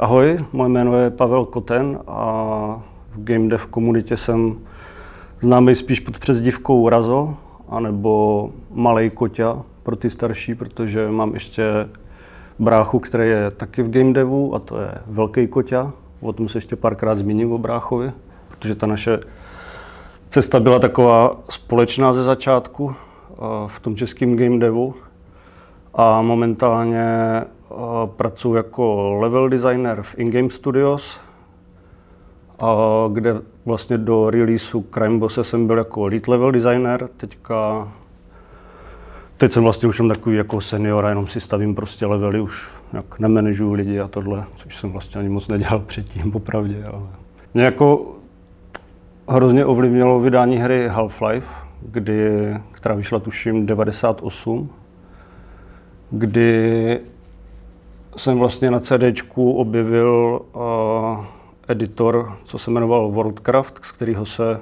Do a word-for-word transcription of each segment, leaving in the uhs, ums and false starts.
Ahoj, moje jméno je Pavel Koten a v game dev komunitě jsem známý spíš pod přezdívkou Razo anebo Malej Koťa pro ty starší, protože mám ještě bráchu, který je taky v game devu, a to je Velký Koťa. O tom se ještě párkrát zmíním, o bráchovi, protože ta naše cesta byla taková společná ze začátku v tom českém game devu a momentálně pracuji jako level designer v Ingame Studios, kde vlastně do releaseu Crime Bosse jsem byl jako lead level designer. Teďka, teď jsem vlastně už jsem takový jako senior a jenom si stavím prostě levely, už jak nemanežuju lidi a tohle, což jsem vlastně ani moc nedělal předtím, popravdě. Ale mě jako hrozně ovlivnilo vydání hry Half-Life, kdy, která vyšla tuším devadesát osm, kdy jsem vlastně na CDčku objevil uh, editor, co se jmenoval Worldcraft, z kterého se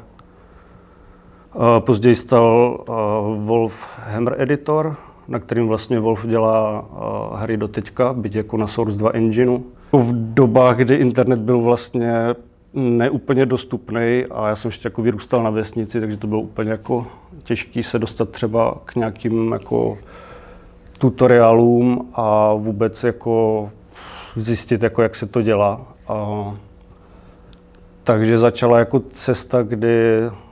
uh, později stal uh, Wolf Hammer editor, na kterým vlastně Wolf dělá uh, hry doteďka, byť jako na Source dva engineu. V dobách, kdy internet byl vlastně neúplně dostupný a já jsem ještě jako vyrůstal na vesnici, takže to bylo úplně jako těžké se dostat třeba k nějakým jako tutoriálům a vůbec jako zjistit, jako jak se to dělá. A takže začala jako cesta, kdy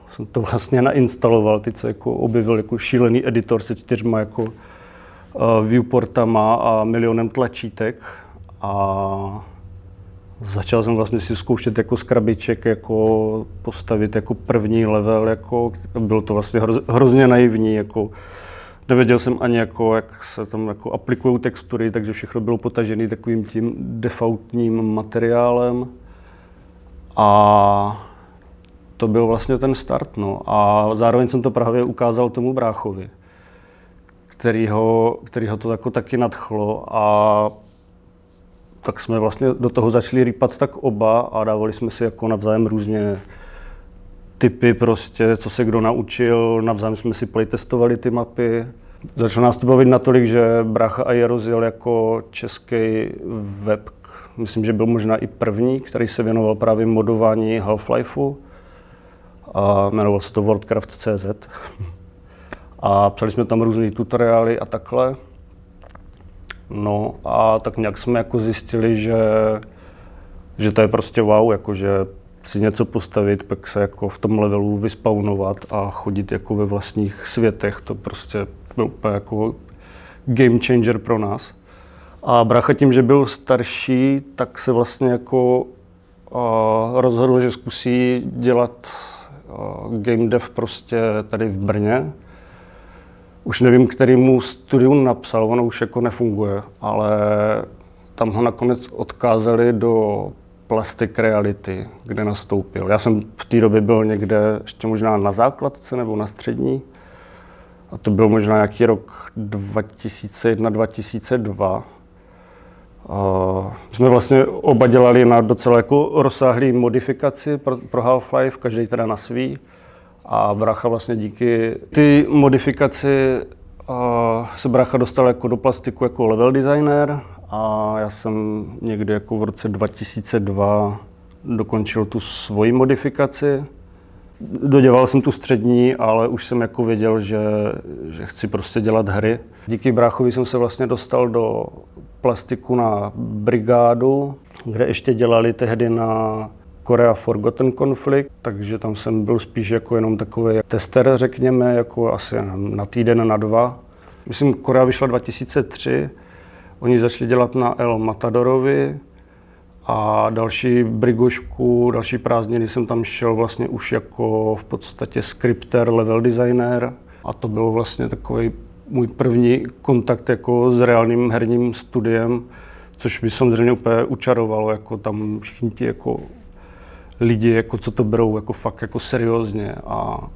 jsem to vlastně nainstaloval. Teď se jako objevil jako šílený editor se čtyřma jako viewportama a milionem tlačítek. A začal jsem vlastně si zkoušet jako z krabiček jako postavit jako první level. Jako bylo to vlastně hro, hrozně naivní. Jako nevěděl jsem ani, jako, jak se tam jako aplikují textury, takže všechno bylo potažené takovým tím defaultním materiálem. A to byl vlastně ten start. No. A zároveň jsem to právě ukázal tomu bráchovi, kterýho, kterýho to jako taky nadchlo. A tak jsme vlastně do toho začali rýpat tak oba a dávali jsme si jako navzájem různě typy prostě, co se kdo naučil, navzájem jsme si playtestovali ty mapy. Začalo nás to bavit natolik, že brácha a je rozjel jako český web, myslím, že byl možná i první, který se věnoval právě modování Half-Lifeu. A jmenoval se to Worldcraft tečka cz. A psali jsme tam různé tutoriály a takhle. No a tak nějak jsme jako zjistili, že, že to je prostě wow, jakože si něco postavit, pak se jako v tom levelu vyspawnovat a chodit jako ve vlastních světech, to prostě byl úplně jako game changer pro nás. A brácha tím, že byl starší, tak se vlastně jako uh, rozhodl, že zkusí dělat uh, game dev prostě tady v Brně. Už nevím, kterému studiu napsal, ono už jako nefunguje, ale tam ho nakonec odkázali do Plastic Reality, kde nastoupil. Já jsem v té době byl někde ještě možná na základce nebo na střední. A to byl možná nějaký rok dva tisíce jedna dva tisíce dva. Uh, jsme vlastně oba dělali na docela jako rozsáhlý modifikaci pro, pro Half-Life, každý teda na svý. A brácha vlastně díky ty modifikaci uh, se brácha dostal jako do plastiku jako level designer. A já jsem někdy jako v roce dva tisíce dva dokončil tu svoji modifikaci. Dodělal jsem tu střední, ale už jsem jako věděl, že, že chci prostě dělat hry. Díky bráchovi jsem se vlastně dostal do plastiku na brigádu, kde ještě dělali tehdy na Korea Forgotten Conflict, takže tam jsem byl spíš jako jenom takový tester, řekněme, jako asi na týden, na dva. Myslím, Korea vyšla dva tisíce tři. Oni začali dělat na El Matadorovi a další brigošku, další prázdniny jsem tam šel vlastně už jako v podstatě skripter, level designer. A to byl vlastně takový můj první kontakt jako s reálným herním studiem, což mi samozřejmě úplně učarovalo, jako tam všichni ti jako lidi, jako co to berou jako fakt jako seriózně a,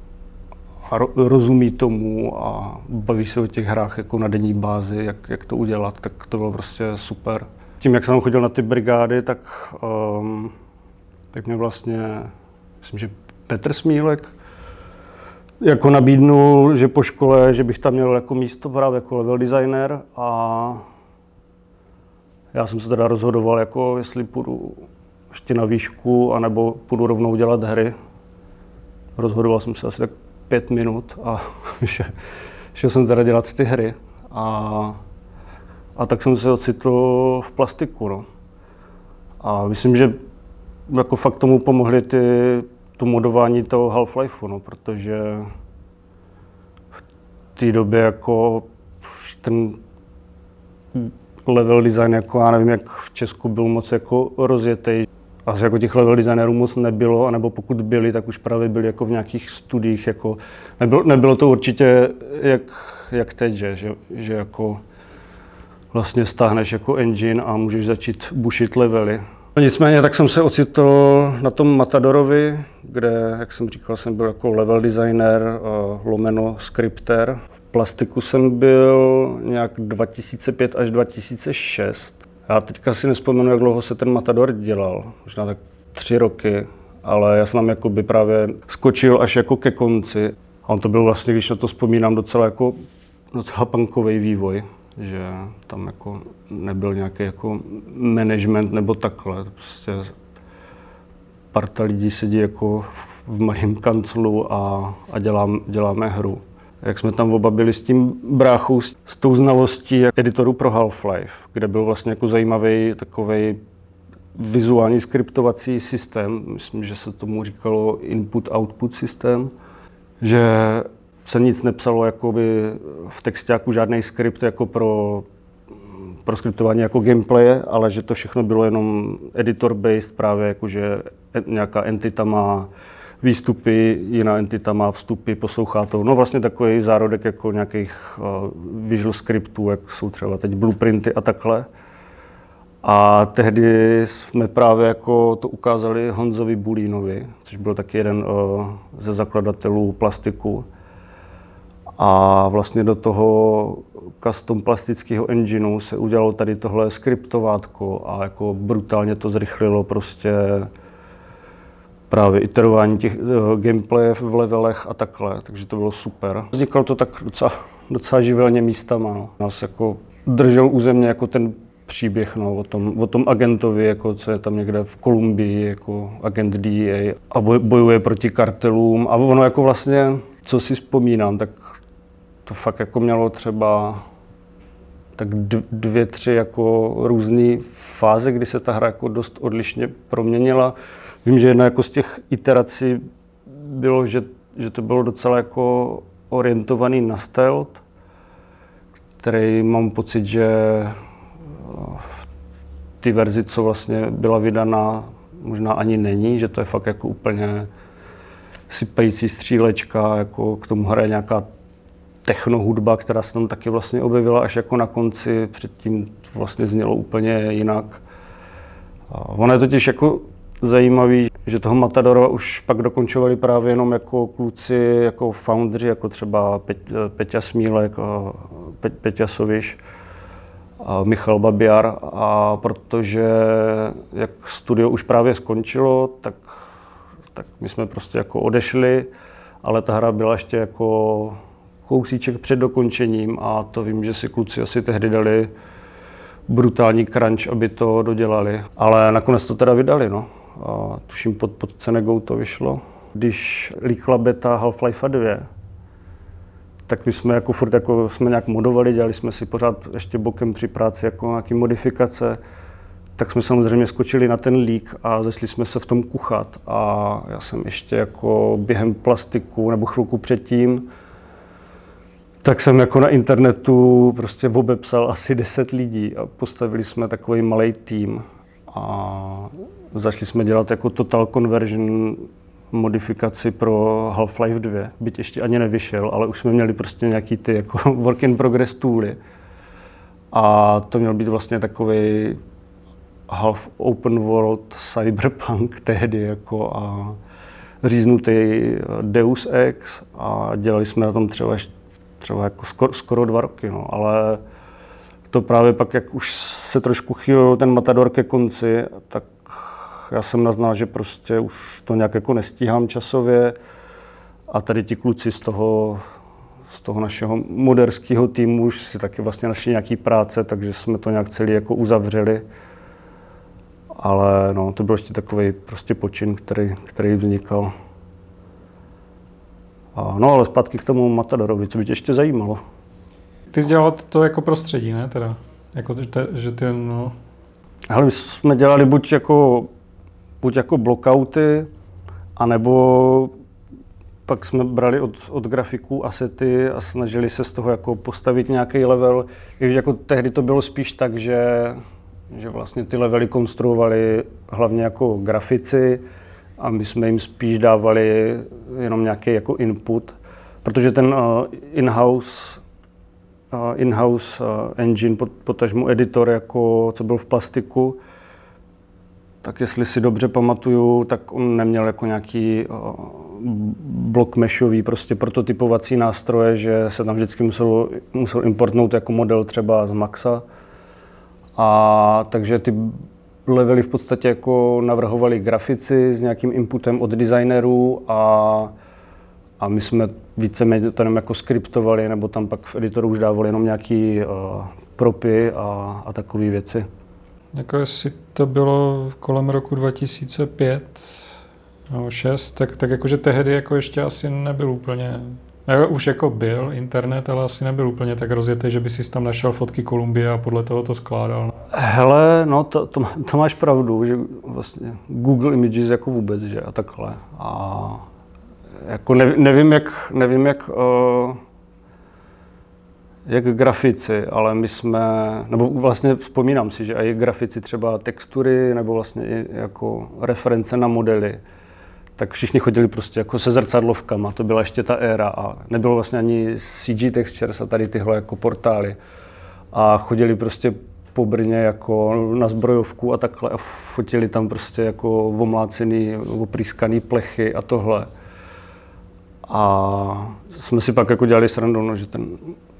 a rozumí tomu a baví se o těch hrách jako na denní bázi, jak, jak to udělat, tak to bylo prostě super. Tím, jak jsem chodil na ty brigády, tak, um, tak mě vlastně, myslím, že Petr Smílek jako nabídnul, že po škole, že bych tam měl jako místo právě jako level designer a Já jsem se teda rozhodoval, jako jestli půjdu ještě na výšku, anebo půjdu rovnou dělat hry. Rozhodoval jsem se asi tak pět minut a šel jsem teda dělat ty hry. A, a tak jsem se ocitl v Plastiku. No. A myslím, že jako fakt tomu pomohly ty, to modování toho Half-Lifeu, no, protože v té době jako ten level design, jako já nevím, jak v Česku byl moc jako rozjetej. Asi jako těch level designerů moc nebylo, anebo pokud byli, tak už právě byli jako v nějakých studiích. Jako nebylo, nebylo to určitě jak, jak teď, že, že, že jako vlastně stáhneš jako engine a můžeš začít bušit levely. Nicméně tak jsem se ocitl na tom Matadorovi, kde, jak jsem říkal, jsem byl jako level designer, lomeno skripter. V Plastiku jsem byl nějak dva tisíce pět až dva tisíce šest. Já teďka si nespomenu, jak dlouho se ten Matador dělal, možná tak tři roky, ale já jsem tam jakoby právě skočil až jako ke konci. A on to byl vlastně, když na to vzpomínám, docela jako docela punkovej vývoj, že tam jako nebyl nějaký jako management nebo takhle. Prostě parta lidí sedí jako v malém kanclu a, a dělám, děláme hru. Jak jsme tam oba byli s tím bráchou, s tou znalostí editoru pro Half-Life, kde byl vlastně jako zajímavý takovej vizuální skriptovací systém, myslím, že se tomu říkalo input-output systém, že se nic nepsalo jakoby v textáku, žádný skript jako pro, pro skriptování jako gameplaye, ale že to všechno bylo jenom editor-based, právě jakože nějaká entita má výstupy, jiná entita má vstupy, poslouchá to. No vlastně takový zárodek jako nějakých visual scriptů, jak jsou třeba teď blueprinty a takhle. A tehdy jsme právě jako to ukázali Honzovi Bulínovi, což byl taky jeden ze zakladatelů Plastiku. A vlastně do toho custom plastického engineu se udělalo tady tohle skriptovátko a jako brutálně to zrychlilo prostě právě iterování těch gameplay v levelech a takhle, takže to bylo super. Vznikalo to tak docela, docela živelně místama. No. Nás jako držel u země jako ten příběh, no, o tom, o tom agentovi, jako, co je tam někde v Kolumbii, jako agent D E A a bojuje proti kartelům. A ono jako vlastně, co si vzpomínám, tak to fakt jako mělo třeba tak dvě, tři jako různé fáze, kdy se ta hra jako dost odlišně proměnila. Vím, že jedna jako z těch iterací bylo, že, že to bylo docela jako orientovaný na stealth, který mám pocit, že v té verzi, co vlastně byla vydaná, možná ani není, že to je fakt jako úplně sypající střílečka, jako k tomu hraje nějaká technohudba, která se tam taky vlastně objevila až jako na konci, předtím vlastně znělo úplně jinak. A ono je totiž jako zajímavý, že toho Matadora už pak dokončovali právě jenom jako kluci, jako foundři, jako třeba Pe- Peťa Smílek, a Pe- Peťa Soviš, a Michal Babiar. A protože jak studio už právě skončilo, tak, tak my jsme prostě jako odešli, ale ta hra byla ještě jako kousíček před dokončením a to vím, že si kluci asi tehdy dali brutální crunch, aby to dodělali. Ale nakonec to teda vydali, no. A tuším, pod, pod Cenegou to vyšlo. Když líkla beta Half-Life dva, tak my jsme jako furt jako jsme nějak modovali, dělali jsme si pořád ještě bokem při práci jako nějaký modifikace, tak jsme samozřejmě skočili na ten lík a začali jsme se v tom kuchat. A já jsem ještě jako během Plastiku, nebo chvilku předtím, tak jsem jako na internetu prostě obepsal asi deset lidí a postavili jsme takový malý tým. A začali jsme dělat jako total conversion modifikaci pro Half-Life dva, byť ještě ani nevyšel, ale už jsme měli prostě nějaký ty jako work in progress tooly. A to měl být vlastně takový half open world cyberpunk tehdy jako a říznutý Deus Ex a dělali jsme na tom třeba třeba jako skoro, skoro dva roky, no, ale to právě pak, jak už se trošku chýlil ten Matador ke konci, tak já jsem naznal, že prostě už to nějak jako nestíhám časově a tady ti kluci z toho, z toho našeho moderského týmu už si taky vlastně našli nějaký práce, takže jsme to nějak celý jako uzavřeli. Ale no, to byl ještě takový prostě počin, který, který vznikal. A no, ale zpátky k tomu Matadorovi, co by tě ještě zajímalo? Ty jsi dělal to jako prostředí, ne teda? Jako, te, že ty, no... Hele, my jsme dělali buď jako, buď jako blockouty, anebo pak jsme brali od, od grafiků asety a snažili se z toho jako postavit nějaký level. Takže jako tehdy to bylo spíš tak, že, že vlastně ty levely konstruovali hlavně jako grafici a my jsme jim spíš dávali jenom nějaký jako input, protože ten uh, in-house uh, in-house uh, engine, potažmo editor, jako co byl v Plastiku, tak jestli si dobře pamatuju, tak on neměl jako nějaký uh, blockmeshový prostě prototypovací nástroje, že se tam vždycky musel, musel importnout jako model třeba z Maxa. A takže ty levely v podstatě jako navrhovali grafici s nějakým inputem od designerů a, a my jsme víceméně to jako skriptovali, nebo tam pak v editoru už dávali jenom nějaký uh, propy a, a takové věci. Jako jestli to bylo kolem roku dva tisíce pět nebo dva tisíce šest, tak, tak jakože tehdy jako ještě asi nebyl úplně, jako už jako byl internet, ale asi nebyl úplně tak rozjetý, že by si tam našel fotky Kolumbie a podle toho to skládal. Hele, no to, to, to máš pravdu, že vlastně Google Images jako vůbec, že a takhle. A jako ne, nevím, jak, nevím, jak... Uh... jak grafici, ale my jsme, nebo vlastně vzpomínám si, že i grafici třeba textury, nebo vlastně i jako reference na modely, tak všichni chodili prostě jako se zrcadlovkama, to byla ještě ta éra a nebylo vlastně ani C G Textures a tady tyhle jako portály. A chodili prostě po Brně jako na zbrojovku a takhle a fotili tam prostě jako omlácený, oprýskaný plechy a tohle. A jsme si pak jako dělali srandu, no, že, ten,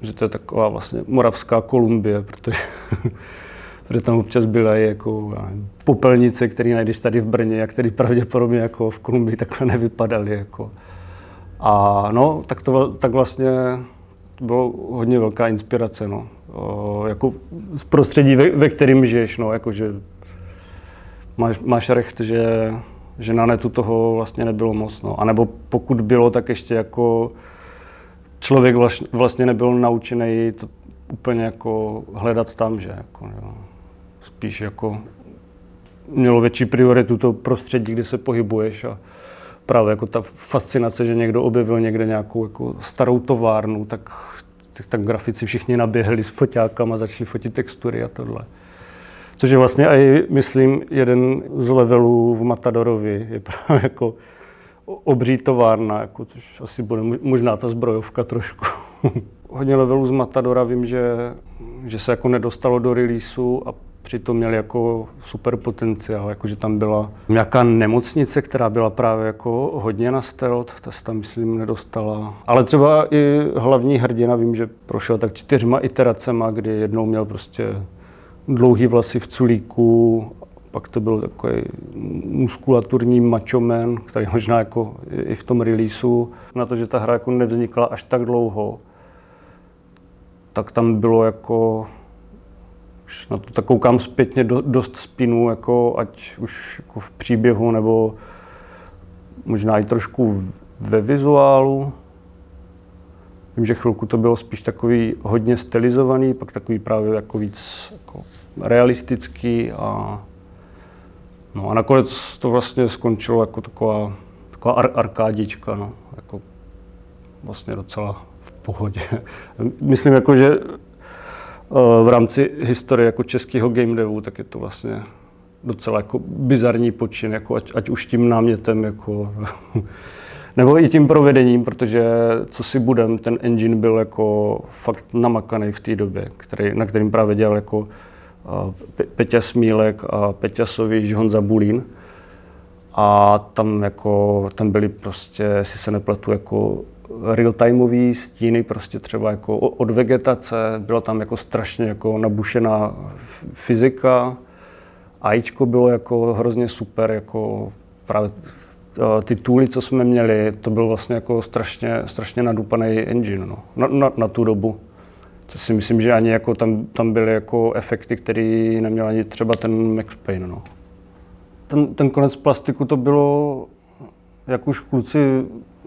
že to je taková vlastně moravská Kolumbie, protože, protože tam občas byly jako popelnice, které najdeš tady v Brně a které pravděpodobně jako v Kolumbii takhle nevypadaly. Jako. A no, tak, to, tak vlastně to bylo hodně velká inspirace, no. O, jako z prostředí, ve, ve kterým žiješ, no, jako, že máš, máš recht, že že na netu toho vlastně nebylo moc, no. A nebo pokud bylo, tak ještě jako člověk vlastně nebyl naučený to úplně jako hledat tam, že jako, jo. Spíš jako mělo větší prioritu to prostředí, kde se pohybuješ a právě jako ta fascinace, že někdo objevil někde nějakou jako starou továrnu, tak, tak, tak grafici všichni naběhli s foťákama, začali fotit textury a tohle. Což je vlastně i, myslím, jeden z levelů v Matadorovi, je právě jako obří továrna, jako, což asi bude možná ta zbrojovka trošku. Hodně levelů z Matadora vím, že, že se jako nedostalo do releaseu a přitom měli jako super potenciál, jakože tam byla nějaká nemocnice, která byla právě jako hodně na stealth, ta se tam, myslím, nedostala. Ale třeba i hlavní hrdina vím, že prošel tak čtyřma iteracema, kdy jednou měl prostě dlouhý vlasy v culíku, pak to byl takový muskulaturní mačomen, který možná jako i v tom releaseu. Na to, že ta hra jako nevznikla až tak dlouho, tak tam bylo jako, na to tak koukám zpětně, dost spinů, jako ať už jako v příběhu, nebo možná i trošku ve vizuálu. Vím, že chvilku to bylo spíš takový hodně stylizovaný, pak takový právě jako víc jako realistický a no a nakonec to vlastně skončilo jako taková, taková ar- arkádička, no, jako vlastně docela v pohodě. Myslím jako, že v rámci historie jako českého game devu, tak je to vlastně docela jako bizarní počin, jako ať, ať už tím námětem jako nebo i tím provedením, protože co si budem, ten engine byl jako fakt namakaný v té době, který, na kterým právě dělal jako Pe- Petr Smílek a Petr Soviš, Honza Bulín. A tam jako, tam byly prostě, jestli se nepletu, jako real-timeový stíny prostě třeba jako od vegetace, byla tam jako strašně jako nabušená fyzika. AIčko bylo jako hrozně super, jako právě ty tooly, co jsme měli, to byl vlastně jako strašně, strašně nadupaný engine, no. na, na, na tu dobu. To si myslím, že ani jako tam, tam byly jako efekty, které neměl ani třeba ten Max Payne, no. Ten, ten konec plastiku to bylo, jak už kluci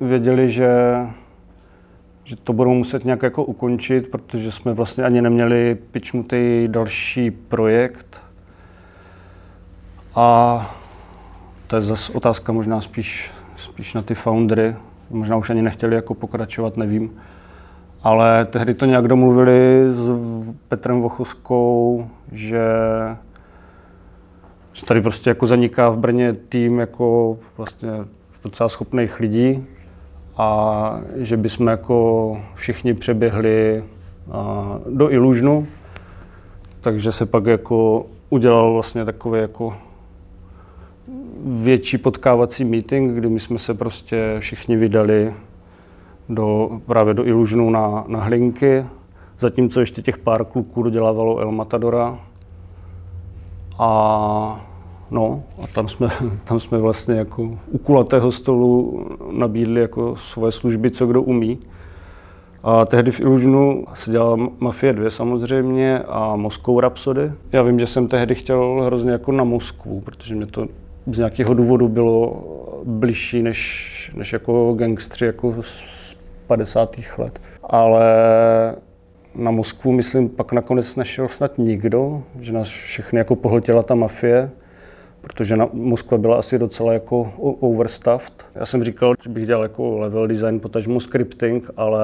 věděli, že, že to budou muset nějak jako ukončit, protože jsme vlastně ani neměli pičmutý další projekt. A to je zase otázka možná spíš, spíš na ty foundry. Možná už ani nechtěli jako pokračovat, nevím. Ale tehdy to nějak domluvili s Petrem Vochoskou, že tady prostě jako zaniká v Brně tým jako vlastně docela schopných lidí a že bychom jako všichni přeběhli do Illusionu. Takže se pak jako udělal vlastně takový jako větší potkávací meeting, kdy my jsme se prostě všichni vydali do, právě do Illusionu na, na hlinky, zatímco ještě těch pár kluků dodělávalo El Matadora. A, no, a tam, jsme, tam jsme vlastně jako u kulatého stolu nabídli jako svoje služby, co kdo umí. A tehdy v Illusionu se dělala Mafia dva samozřejmě a Moskvou Rapsody. Já vím, že jsem tehdy chtěl hrozně jako na Moskvu, protože mě to z nějakého důvodu bylo bližší než, než jako gangstři jako z padesátých let. Ale na Moskvu, myslím, pak nakonec nešel snad nikdo, že nás všechny jako pohltila ta mafie, protože na Moskva byla asi docela jako overstuffed. Já jsem říkal, že bych dělal jako level design, potažmo scripting, ale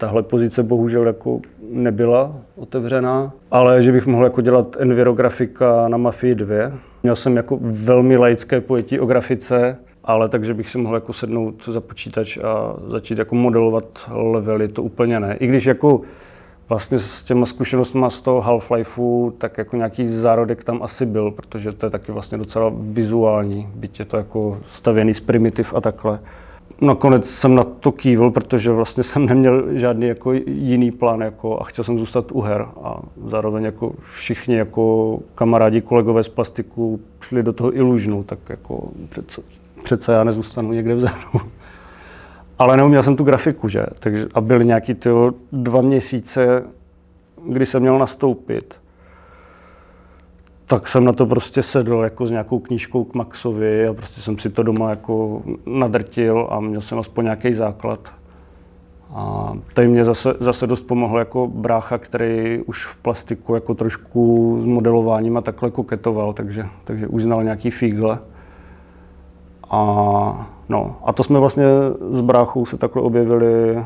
tahle pozice bohužel jako nebyla otevřená, ale že bych mohl jako dělat envirografika na Mafii dva. Měl jsem jako velmi laické pojetí o grafice, ale takže bych si mohl jako sednout za počítač a začít jako modelovat levely, to úplně ne. I když jako vlastně s těma zkušenostmi z toho Half-Lifeu, tak jako nějaký zárodek tam asi byl, protože to je taky vlastně docela vizuální, byť je to jako stavěný z primitiv a takhle. Nakonec jsem na to kývil, protože vlastně jsem neměl žádný jako jiný plán jako a chtěl jsem zůstat u her a zároveň jako všichni jako kamarádi, kolegové z plastiku šli do toho Illusionu, tak jako přece, přece já nezůstanu někde vzadu. Ale neuměl jsem tu grafiku, že? Takže, a byly nějaký ty dva měsíce, kdy jsem měl nastoupit. Tak jsem na to prostě sedl jako s nějakou knížkou k Maxovi a prostě jsem si to doma jako nadrtil a měl jsem aspoň nějaký základ. A tady mě zase, zase dost pomohl jako brácha, který už v plastiku jako trošku s modelováním a takhle koketoval, takže, takže už znal nějaký fígle. A, no, a to jsme vlastně s bráchou se takhle objevili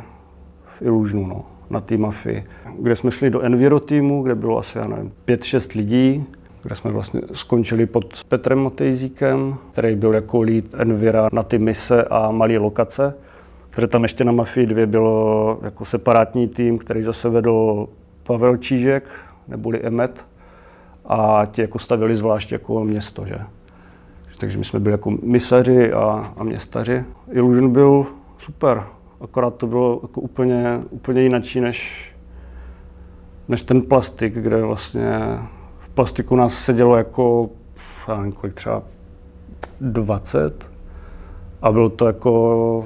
v Illusionu, no, na té Mafii, kde jsme šli do Enviro týmu, kde bylo asi, já nevím, pět, šest lidí, kde jsme vlastně skončili pod Petrem Motejzíkem, který byl jako lead Envira na ty mise a malé lokace. Protože tam ještě na Mafii dva bylo jako separátní tým, který zase vedl Pavel Čížek, neboli Emet, a ti jako stavili zvlášť jako město, že? Takže my jsme byli jako misaři a, a městaři. Illusion byl super, akorát to bylo jako úplně, úplně jinačí než, než ten plastik, kde vlastně plastiku nás sedělo jako, já nevím kolik, třeba dvacet a bylo to jako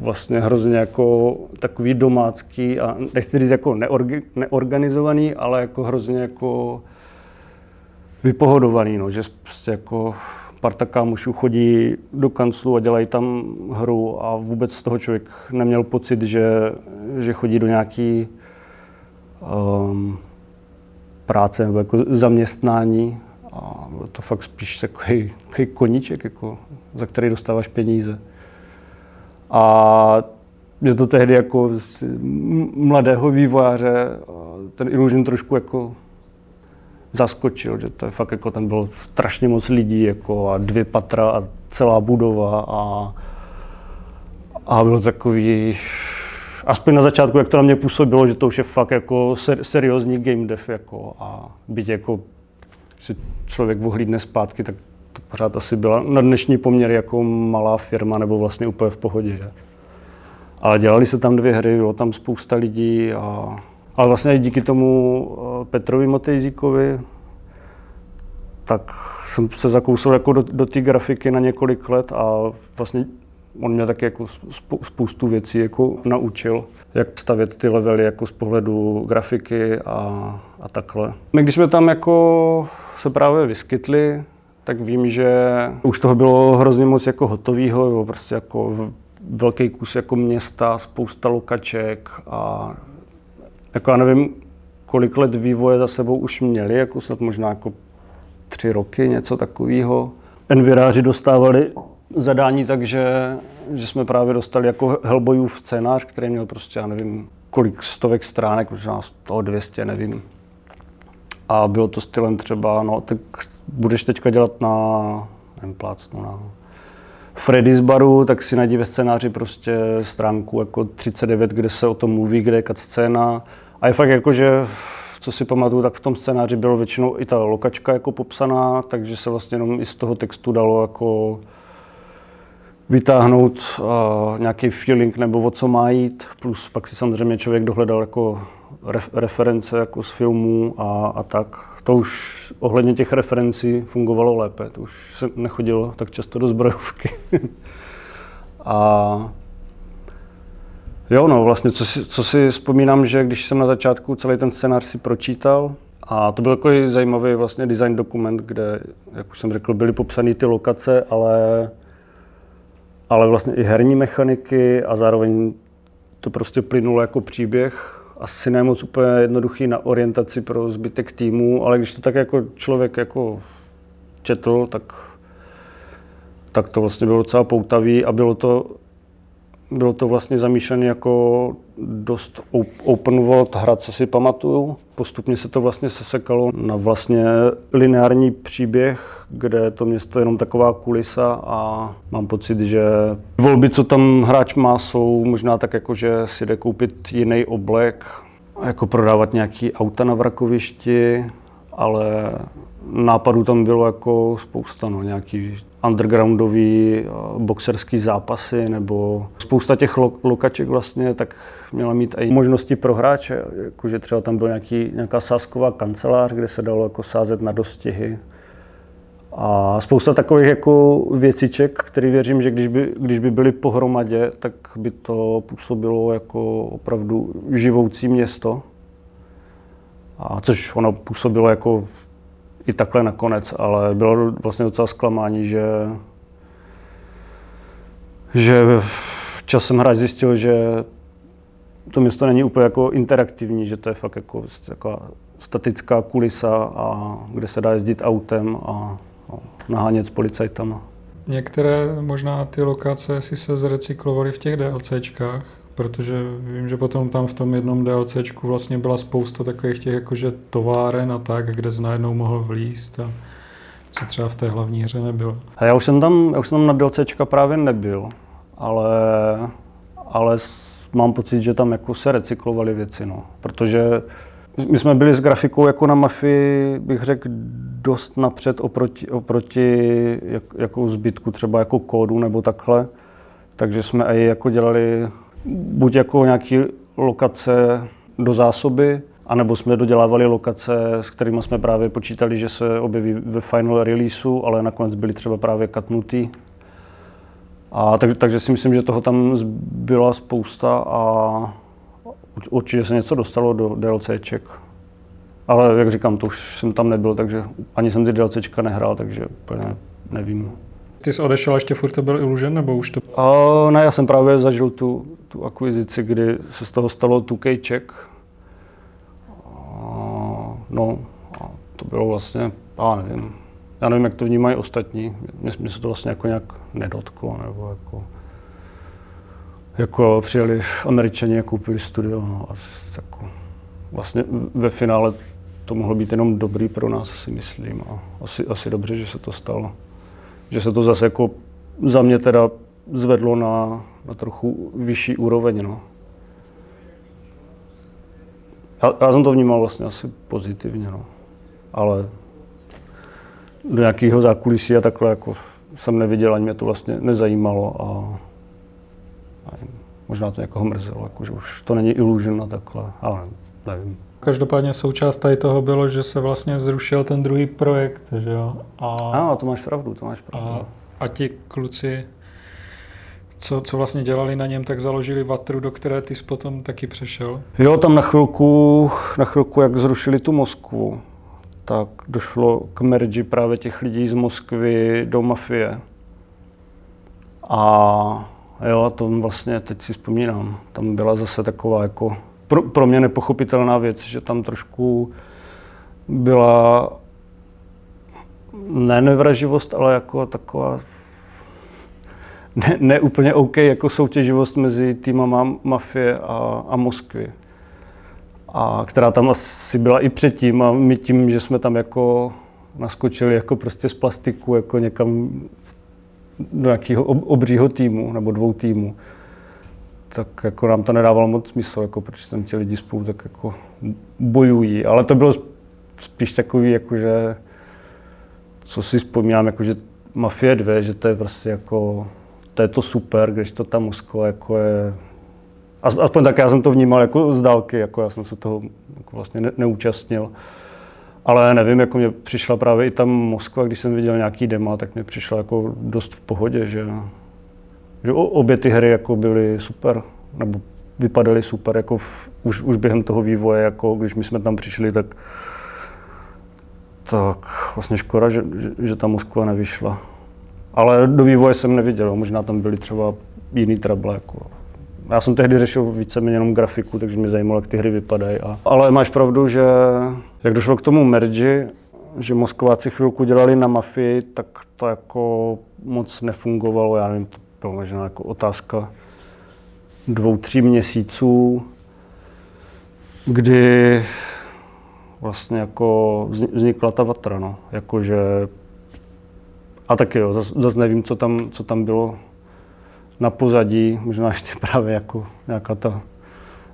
vlastně hrozně jako takový domácký a nechci říct jako neorg- neorganizovaný, ale jako hrozně jako vypohodovaný, no, že prostě jako parta kámošů chodí do kanclu a dělají tam hru a vůbec z toho člověk neměl pocit, že, že chodí do nějaký um, práce nebo jako zaměstnání a bylo to fakt spíš takový, takový koníček, jako, za který dostáváš peníze. A mě to tehdy jako mladého vývojáře ten Illusion trošku jako zaskočil, že to je fakt jako, tam bylo strašně moc lidí jako a dvě patra a celá budova a, a bylo takový. Aspoň na začátku, jak to na mě působilo, že to už je fakt jako ser- seriózní game dev jako a byť jako si člověk ohlídne zpátky, tak to pořád asi byla na dnešní poměry jako malá firma nebo vlastně úplně v pohodě. Že? Ale dělali se tam dvě hry, bylo tam spousta lidí a ale vlastně i díky tomu Petrovi Motejzíkovi tak jsem se zakousil jako do, do té grafiky na několik let a vlastně on mě taky jako spoustu věcí jako naučil, jak stavět ty levely jako z pohledu grafiky a, a takhle. My když jsme tam jako se právě vyskytli, tak vím, že už toho bylo hrozně moc jako hotovýho, prostě jako velký kus jako města, spousta lokaček a jako já nevím, kolik let vývoje za sebou už měli, jako snad možná jako tři roky, něco takového. Enviráři dostávali zadání, takže že jsme právě dostali jako Hellboyův scénář, který měl prostě, já nevím, kolik stovek stránek, možná sto, dvě stě, nevím. A bylo to stylem třeba, no tak budeš teďka dělat na, nevím, plácnu, na Freddy's baru, tak si najdi ve scénáři prostě stránku jako třicet devět, kde se o tom mluví, kde je cutscéna. A je fakt jako, že co si pamatuju, tak v tom scénáři bylo většinou i ta lokačka jako popsaná, takže se vlastně jenom i z toho textu dalo jako vytáhnout uh, nějaký feeling nebo o co má jít, plus pak si samozřejmě člověk dohledal jako ref, reference jako z filmů a, a tak. To už ohledně těch referencí fungovalo lépe, to už se nechodilo tak často do zbrojovky. A jo, no vlastně, co si, co si vzpomínám, že když jsem na začátku celý ten scénář si pročítal, a to byl takový zajímavý vlastně design dokument, kde, jak už jsem řekl, byly popsané ty lokace, ale ale vlastně i herní mechaniky a zároveň to prostě plynulo jako příběh. Asi ne moc úplně jednoduchý na orientaci pro zbytek týmu, ale když to tak jako člověk jako četl, tak, tak to vlastně bylo docela poutavý a bylo to, bylo to vlastně zamýšlené jako dost open world hra, co si pamatuju. Postupně se to vlastně sesekalo na vlastně lineární příběh, kde to město je jenom taková kulisa a mám pocit, že volby, co tam hráč má, jsou možná tak jako, že si jde koupit jiný oblek, jako prodávat nějaký auta na vrakovišti, ale nápadů tam bylo jako spousta, no, nějaký undergroundový boxerský zápasy nebo spousta těch lo- lokaček vlastně, tak měla mít i možnosti pro hráče, jakože třeba tam byl nějaký, nějaká sázková kancelář, kde se dalo jako sázet na dostihy. A spousta takových jako věciček, které věřím, že když by, když by byly pohromadě, tak by to působilo jako opravdu živoucí město. A což ono působilo jako i takhle nakonec, ale bylo vlastně docela zklamání, že, že časem hráč zjistil, že to město není úplně jako interaktivní, že to je fakt jako taková statická kulisa, a kde se dá jezdit autem a nahánět s policajtama. Některé možná ty lokace si se zrecyklovaly v těch DLCčkách, protože vím, že potom tam v tom jednom DLCčku vlastně byla spousta takových těch jakože továren a tak, kde jsi najednou mohl vlízt a co třeba v té hlavní hře nebylo. A já už jsem tam, já už jsem tam na DLCčka právě nebyl, ale, ale mám pocit, že tam jako se recyklovaly věci, no, protože my jsme byli s grafikou jako na Mafii, bych řekl, dost napřed oproti, oproti jak, jako zbytku třeba jako kódu nebo takhle, takže jsme i jako dělali buď jako nějaký lokace do zásoby, anebo jsme dodělávali lokace, s kterými jsme právě počítali, že se objeví ve final releaseu, ale nakonec byly třeba právě katnutý. A tak, takže si myslím, že toho tam byla spousta a určitě se něco dostalo do DLCček. Ale jak říkám, to už jsem tam nebyl, takže ani jsem ty DLCčka nehrál, takže úplně nevím. Ty jsi odešel a ještě furt to byl Illusion, nebo už to? A ne, já jsem právě zažil tu, tu akvizici, kdy se z toho stalo dvě ká Czech. No, a to bylo vlastně, já nevím, já nevím, jak to vnímají ostatní. Mně se to vlastně jako nějak nedotklo, nebo jako, jako přijeli Američani a koupili studio. No, a jako, vlastně ve finále to mohlo být jenom dobrý pro nás, si myslím. A asi, asi dobře, že se to stalo. Že se to zase jako za mě teda zvedlo na, na trochu vyšší úroveň, no. Já, já jsem to vnímal vlastně asi pozitivně, no. Ale do nějakého zákulisí a takhle jako jsem neviděl, ani mě to vlastně nezajímalo a, a možná to někoho mrzelo, jako, že už to není Illusion a takhle, ale nevím. Každopádně součást tady toho bylo, že se vlastně zrušil ten druhý projekt, že jo? A, ano, to máš pravdu, to máš pravdu. A, a ti kluci, co, co vlastně dělali na něm, tak založili Vatru, do které ty jsi potom taky přešel. Jo, tam na chvilku, na chvilku, jak zrušili tu Moskvu, tak došlo k merži právě těch lidí z Moskvy do Mafie. A jo, to vlastně teď si vzpomínám, tam byla zase taková jako pro, pro mě nepochopitelná věc, že tam trošku byla ne nevraživost, ale jako taková ne, ne úplně OK jako soutěživost mezi týmama Mafie a, a Moskvy. A která tam asi byla i předtím a my tím, že jsme tam jako naskočili jako prostě z plastiku jako někam do nějakého obřího týmu nebo dvou týmů, tak jako nám to nedávalo moc smysl, jako protože tam ti lidi spolu tak jako bojují, ale to bylo spíš takový jakože, co si vzpomínám, jakože Mafie dva, že to je prostě jako, to je to super, když to ta Moskva jako je, aspoň tak já jsem to vnímal jako z dálky, jako já jsem se toho jako vlastně ne, neúčastnil. Ale nevím, jako mě přišla právě i tam Moskva, když jsem viděl nějaký demo, tak mě přišla jako dost v pohodě, že, že obě ty hry jako byly super, nebo vypadaly super, jako v, už, už během toho vývoje, jako když my jsme tam přišli, tak, tak vlastně škoda, že, že, že ta Moskva nevyšla. Ale do vývoje jsem neviděl, možná tam byly třeba jiný trable, jako. Já jsem tehdy řešil víceméně jenom grafiku, takže mě zajímalo, jak ty hry vypadají. A... Ale máš pravdu, že jak došlo k tomu merži, že Moskváci chvilku dělali na Mafii, tak to jako moc nefungovalo. Já nevím, to byla možná jako otázka dvou, tří měsíců, kdy vlastně jako vznikla ta Vatra, no. Jakože... A taky jo, zase zas nevím, co tam, co tam bylo na pozadí, možná ještě právě jako nějaká ta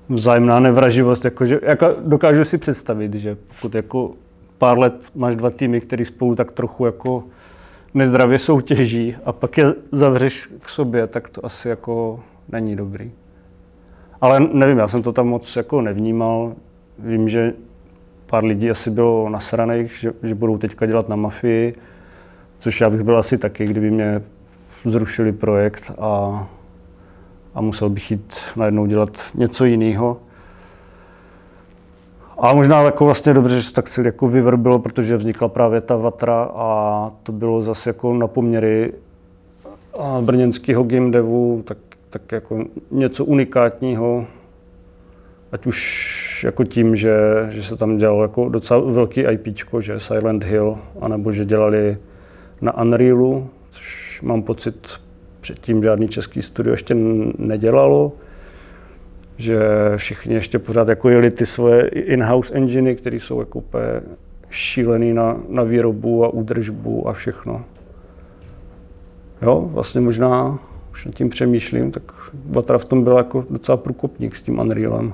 vzájemná nevraživost, jakože, jako dokážu si představit, že pokud jako pár let máš dva týmy, které spolu tak trochu jako nezdravě soutěží a pak je zavřeš k sobě, tak to asi jako není dobrý. Ale nevím, já jsem to tam moc jako nevnímal, vím, že pár lidí asi bylo nasraných, že, že budou teďka dělat na Mafii, což já bych byl asi taky, kdyby mě zrušili projekt a, a musel bych jít najednou dělat něco jiného. A možná jako vlastně dobře, že se tak celý jako vyvrbilo, protože vznikla právě ta Vatra a to bylo zase jako na poměry brněnského game devu, tak, tak jako něco unikátního. Ať už jako tím, že, že se tam dělalo jako docela velký IPčko, že Silent Hill, anebo že dělali na Unrealu, což mám pocit, předtím žádný český studio ještě nedělalo, že všichni ještě pořád jako jeli ty svoje in-house enginy, které jsou jako úplně šílený na, na výrobu a údržbu a všechno. Jo, vlastně možná, už nad tím přemýšlím, tak Vatra v tom byla jako docela průkopník s tím Unrealem.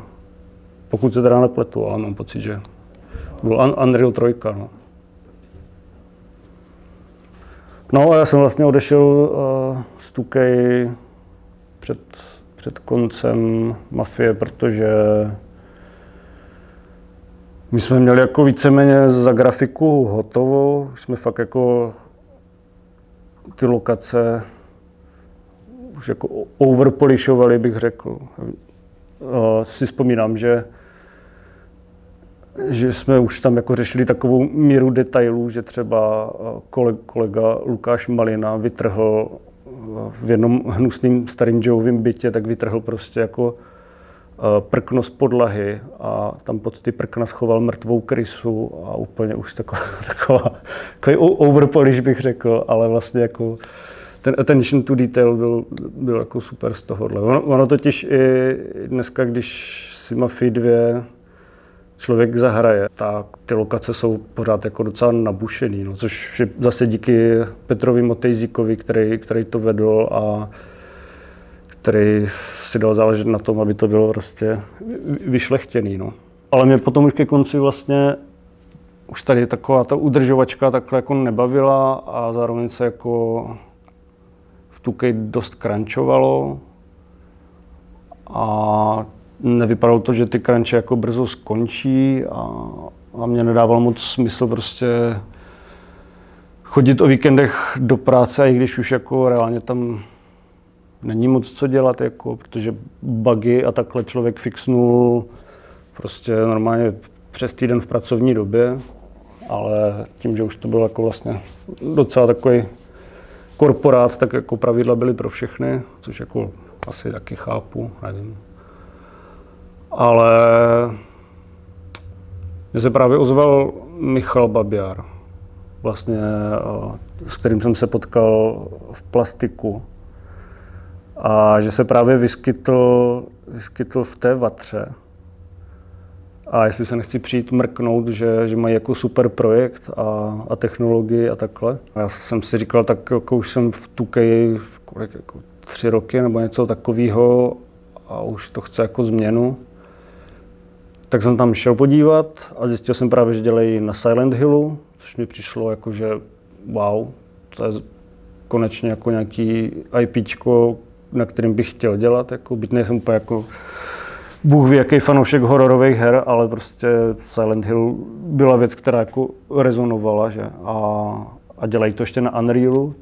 Pokud se teda nepletu, ale mám pocit, že byl Unreal tři, no. No a já jsem vlastně odešel uh, z two K před, před koncem Mafie, protože my jsme měli jako víceméně za grafiku hotovo, jsme fakt jako ty lokace už jako overpolišovali, bych řekl. Uh, si vzpomínám, že že jsme už tam jako řešili takovou míru detailů, že třeba kolega Lukáš Malina vytrhl v jednom hnusným starým Joeovým bytě, tak vytrhl prostě jako prkno z podlahy a tam pod ty prkna schoval mrtvou krysu a úplně už taková, taková takový overpolish bych řekl, ale vlastně jako ten attention to detail byl, byl jako super z tohohle. Ono, ono totiž i dneska, když si Mafii dva člověk zahraje, tak ty lokace jsou pořád jako docela nabušený, no, což je zase díky Petrovi Motejzíkovi, který, který to vedl a který si dal záležet na tom, aby to bylo prostě vyšlechtěný. No. Ale mě potom už ke konci vlastně už tady taková ta udržovačka takhle jako nebavila a zároveň se jako v two K dost crunchovalo a nevypadalo to, že ty crunchy jako brzo skončí a, a mě nedávalo moc smysl prostě chodit o víkendech do práce, i když už jako reálně tam není moc co dělat, jako, protože bugy a takhle člověk fixnul prostě normálně přes týden v pracovní době, ale tím, že už to byl jako vlastně docela takový korporát, tak jako pravidla byly pro všechny, což jako asi taky chápu, nevím. Ale mě se právě ozval Michal Babiár, vlastně, s kterým jsem se potkal v Plastiku. A že se právě vyskytl, vyskytl v té Vatře. A jestli se nechci přijít mrknout, že, že mají jako super projekt a, a technologii a takhle. A já jsem si říkal, tak jako už jsem v two K kolik, jako tři roky nebo něco takového a už to chce jako změnu. Tak jsem tam šel podívat a zjistil jsem právě, že dělají na Silent Hillu, což mi přišlo jako, že wow, to je konečně jako nějaký IPčko, na kterým bych chtěl dělat, jako, byť nejsem úplně jako bůh ví jaký fanoušek hororových her, ale prostě Silent Hill byla věc, která jako rezonovala, že? A, a dělají to ještě na Unrealu.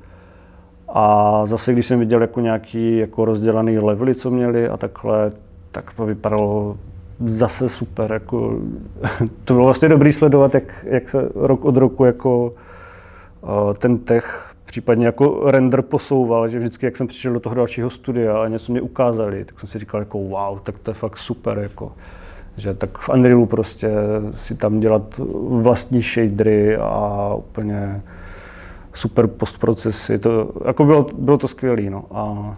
A zase, když jsem viděl jako nějaký jako rozdělaný levely, co měli a takhle, tak to vypadalo zase super. Jako, to bylo vlastně dobrý sledovat, jak, jak se rok od roku jako ten tech případně jako render posouval, že vždycky, jak jsem přišel do toho dalšího studia a něco mě ukázali, tak jsem si říkal jako wow, tak to je fakt super, jako, že tak v Unrealu prostě si tam dělat vlastní shadery a úplně super postprocesy, to jako bylo, bylo to skvělý, no. A,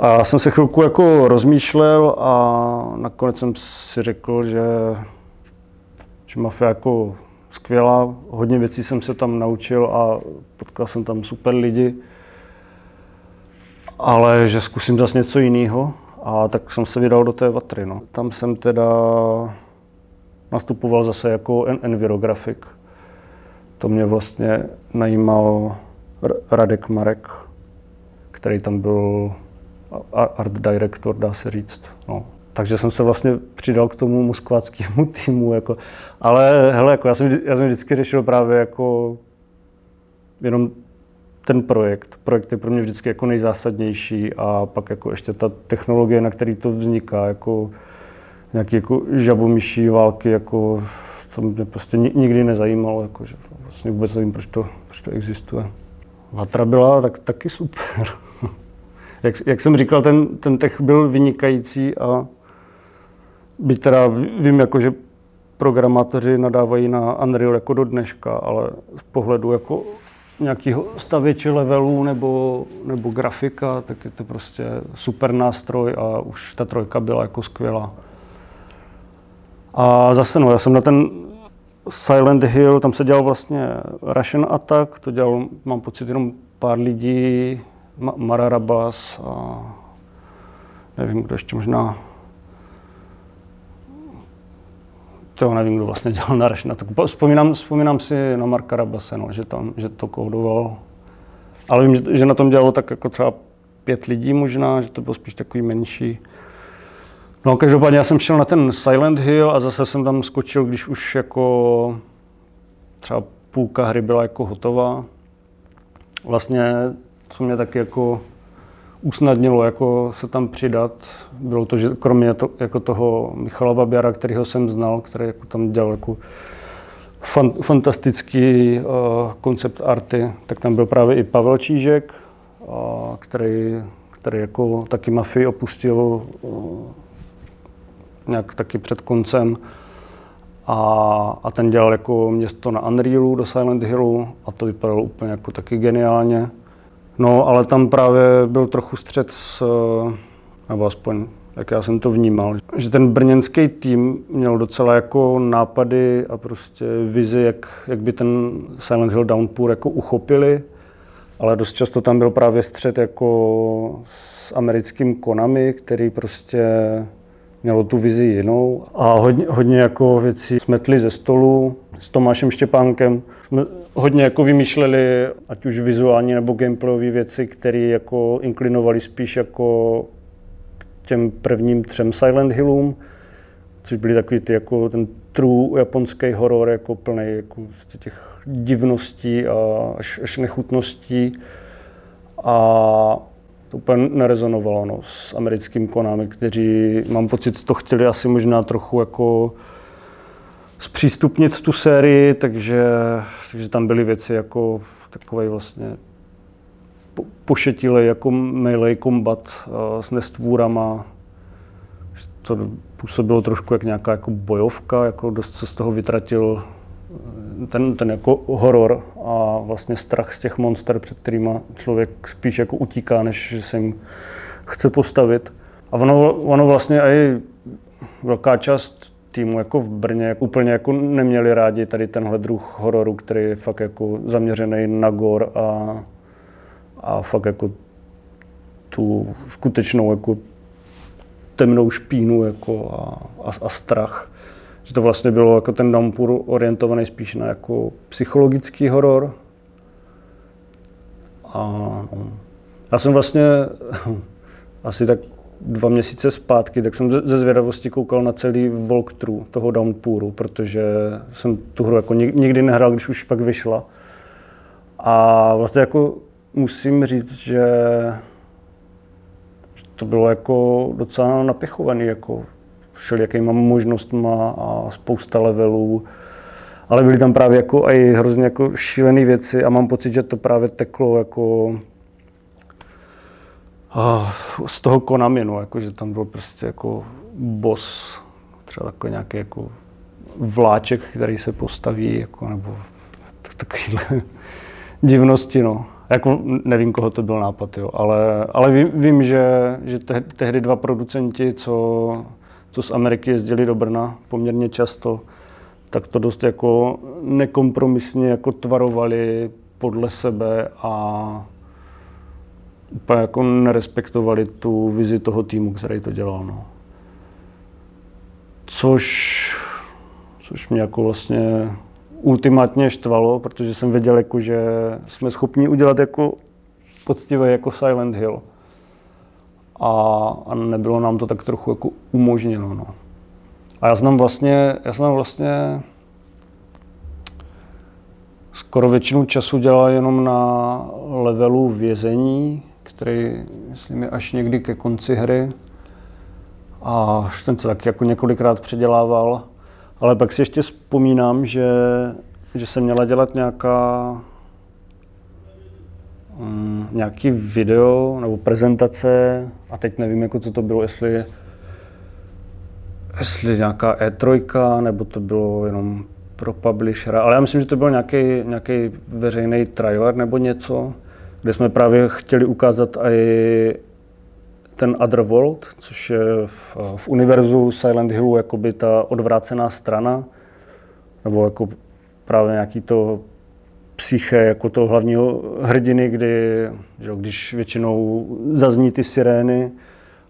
a jsem se chvilku jako rozmýšlel a nakonec jsem si řekl, že, že Mafia jako skvělá, hodně věcí jsem se tam naučil a potkal jsem tam super lidi, ale že zkusím zase něco jiného a tak jsem se vydal do té Vatry. No. Tam jsem teda nastupoval zase jako envirografik. To mě vlastně najímal Radek Marek, který tam byl art director, dá se říct. No. Takže jsem se vlastně přidal k tomu moskváckému týmu, jako. Ale hele, jako já jsem, já jsem vždycky řešil právě jako jenom ten projekt. Projekt je pro mě vždycky jako nejzásadnější a pak jako ještě ta technologie, na který to vzniká, jako nějaký jako žabomyší války, jako to mě prostě nikdy nezajímalo, jako, že vlastně vůbec nevím, proč to, proč to existuje. Vatra byla tak, taky super. Jak, jak jsem říkal, ten, ten tech byl vynikající a byť teda vím, jako, že programátoři nadávají na Unreal jako do dneška, ale z pohledu jako nějakého stavěče levelů nebo, nebo grafika, tak je to prostě super nástroj a už ta trojka byla jako skvělá. A zase, no, já jsem na ten Silent Hill, tam se dělal vlastně Russian Attack, to dělal, mám pocit, jenom pár lidí, Marek Rabas a nevím, kdo ještě možná, to nevím, kdo vlastně dělal na Rašina. Vzpomínám, vzpomínám si na Marka Rabase, no, že, tam, že to kódoval, ale vím, že, že na tom dělalo tak jako třeba pět lidí možná, že to bylo spíš takový menší. No každopádně já jsem šel na ten Silent Hill a zase jsem tam skočil, když už jako třeba půlka hry byla jako hotová. Vlastně co mě taky jako usnadnilo jako se tam přidat, bylo to, že kromě to, jako toho Michala Babiara, kterýho jsem znal, který jako tam dělal jako fan, fantastický koncept uh, arty, tak tam byl právě i Pavel Čížek, uh, který, který jako taky Mafii opustil uh, nějak taky před koncem. A, a ten dělal jako město na Unrealu do Silent Hillu a to vypadalo úplně jako taky geniálně. No, ale tam právě byl trochu střet s, nebo aspoň, jak já jsem to vnímal, že ten brněnský tým měl docela jako nápady a prostě vizi, jak, jak by ten Silent Hill Downpour jako uchopili, ale dost často tam byl právě střet jako s americkým Konami, který prostě mělo tu vizi jinou a hodně, hodně jako věcí smetli ze stolu s Tomášem Štěpánkem. Jsme hodně jako vymýšleli, ať už vizuální nebo gameplayové věci, které jako inklinovaly spíš jako těm prvním třem Silent Hillům, což byly takový ty, jako ten true japonský horor, jako plný jako těch divností a až, až nechutností. A to úplně nerezonovalo no, s americkým Konami, kteří, mám pocit, to chtěli asi možná trochu jako zpřístupnit tu sérii, takže, takže tam byly věci jako takovej vlastně pošetilej jako melee combat s nestvůrama. To působilo trošku jak nějaká jako bojovka, jako dost se z toho vytratil ten, ten jako horor a vlastně strach z těch monster, před kterýma člověk spíš jako utíká, než že se jim chce postavit. A ono, ono vlastně i velká část týmu jako v Brně jako úplně jako neměli rádi tady tenhle druh hororu, který je fakt jako zaměřený na gore a, a fakt jako tu skutečnou jako temnou špínu jako a, a, a strach. Že to vlastně bylo jako ten Downpour orientovaný spíš na jako psychologický horor. A já jsem vlastně asi tak dva měsíce zpátky, tak jsem ze zvědavosti koukal na celý walkthrough toho Downpouru, protože jsem tu hru jako nikdy nehrál, když už pak vyšla. A vlastně jako musím říct, že to bylo jako docela napěchovaný, jako všelijakýma možnostma a spousta levelů. Ale byly tam právě jako i hrozně jako šílené věci a mám pocit, že to právě teklo jako z toho Konami, no, jako, že tam byl prostě jako boss, třeba jako nějaký jako vláček, který se postaví, jako, nebo takovýhle divnosti, no. Jako nevím, koho to byl nápad, jo, ale, ale vím, vím, že, že tehdy dva producenti, co, co z Ameriky jezdili do Brna poměrně často, tak to dost jako nekompromisně jako tvarovali podle sebe a úplně jako nerespektovali tu vizi toho týmu, který to dělal, no. Což, což mě jako vlastně ultimátně štvalo, protože jsem věděl, jako, že jsme schopni udělat jako poctivý jako Silent Hill. A, a nebylo nám to tak trochu jako umožněno, no. A já znám vlastně, já znám vlastně skoro většinu času dělal jenom na levelu vězení, který, myslím, je až někdy ke konci hry. A ten se tak jako několikrát předělával. Ale pak si ještě vzpomínám, že, že se měla dělat nějaká, um, nějaký video nebo prezentace. A teď nevím, jako co to bylo, jestli, jestli nějaká E tři, nebo to bylo jenom pro publishera. Ale já myslím, že to byl nějaký, nějaký veřejný trailer nebo něco, kde jsme právě chtěli ukázat i ten Otherworld, což je v, v univerzu Silent Hillu jakoby ta odvrácená strana, nebo jako právě nějaký to psyché jako toho hlavního hrdiny, kdy, že, když většinou zazní ty sirény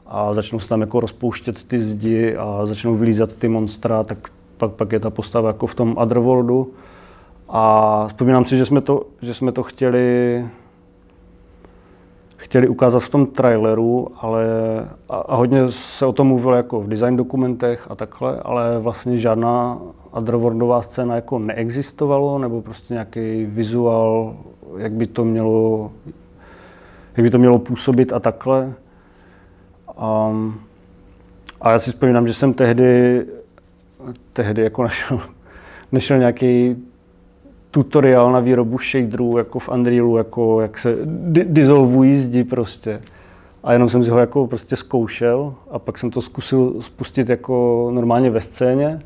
a začnou se tam jako rozpouštět ty zdi a začnou vylízat ty monstra, tak pak, pak je ta postava jako v tom Otherworldu. A vzpomínám si, že jsme to, že jsme to chtěli chtěli ukázat v tom traileru, ale a, a hodně se o tom mluvilo jako v design dokumentech a takhle, ale vlastně žádná Otherworldová scéna jako neexistovalo, nebo prostě nějaký vizuál, jak by to mělo, jak by to mělo působit a takhle. A, a já si vzpomínám, že jsem tehdy tehdy jako našel, našel nějaký tutoriál na výrobu shaderů jako v Unrealu, jako jak se di- dizolvují zdi prostě. A jenom jsem si ho jako prostě zkoušel a pak jsem to zkusil spustit jako normálně ve scéně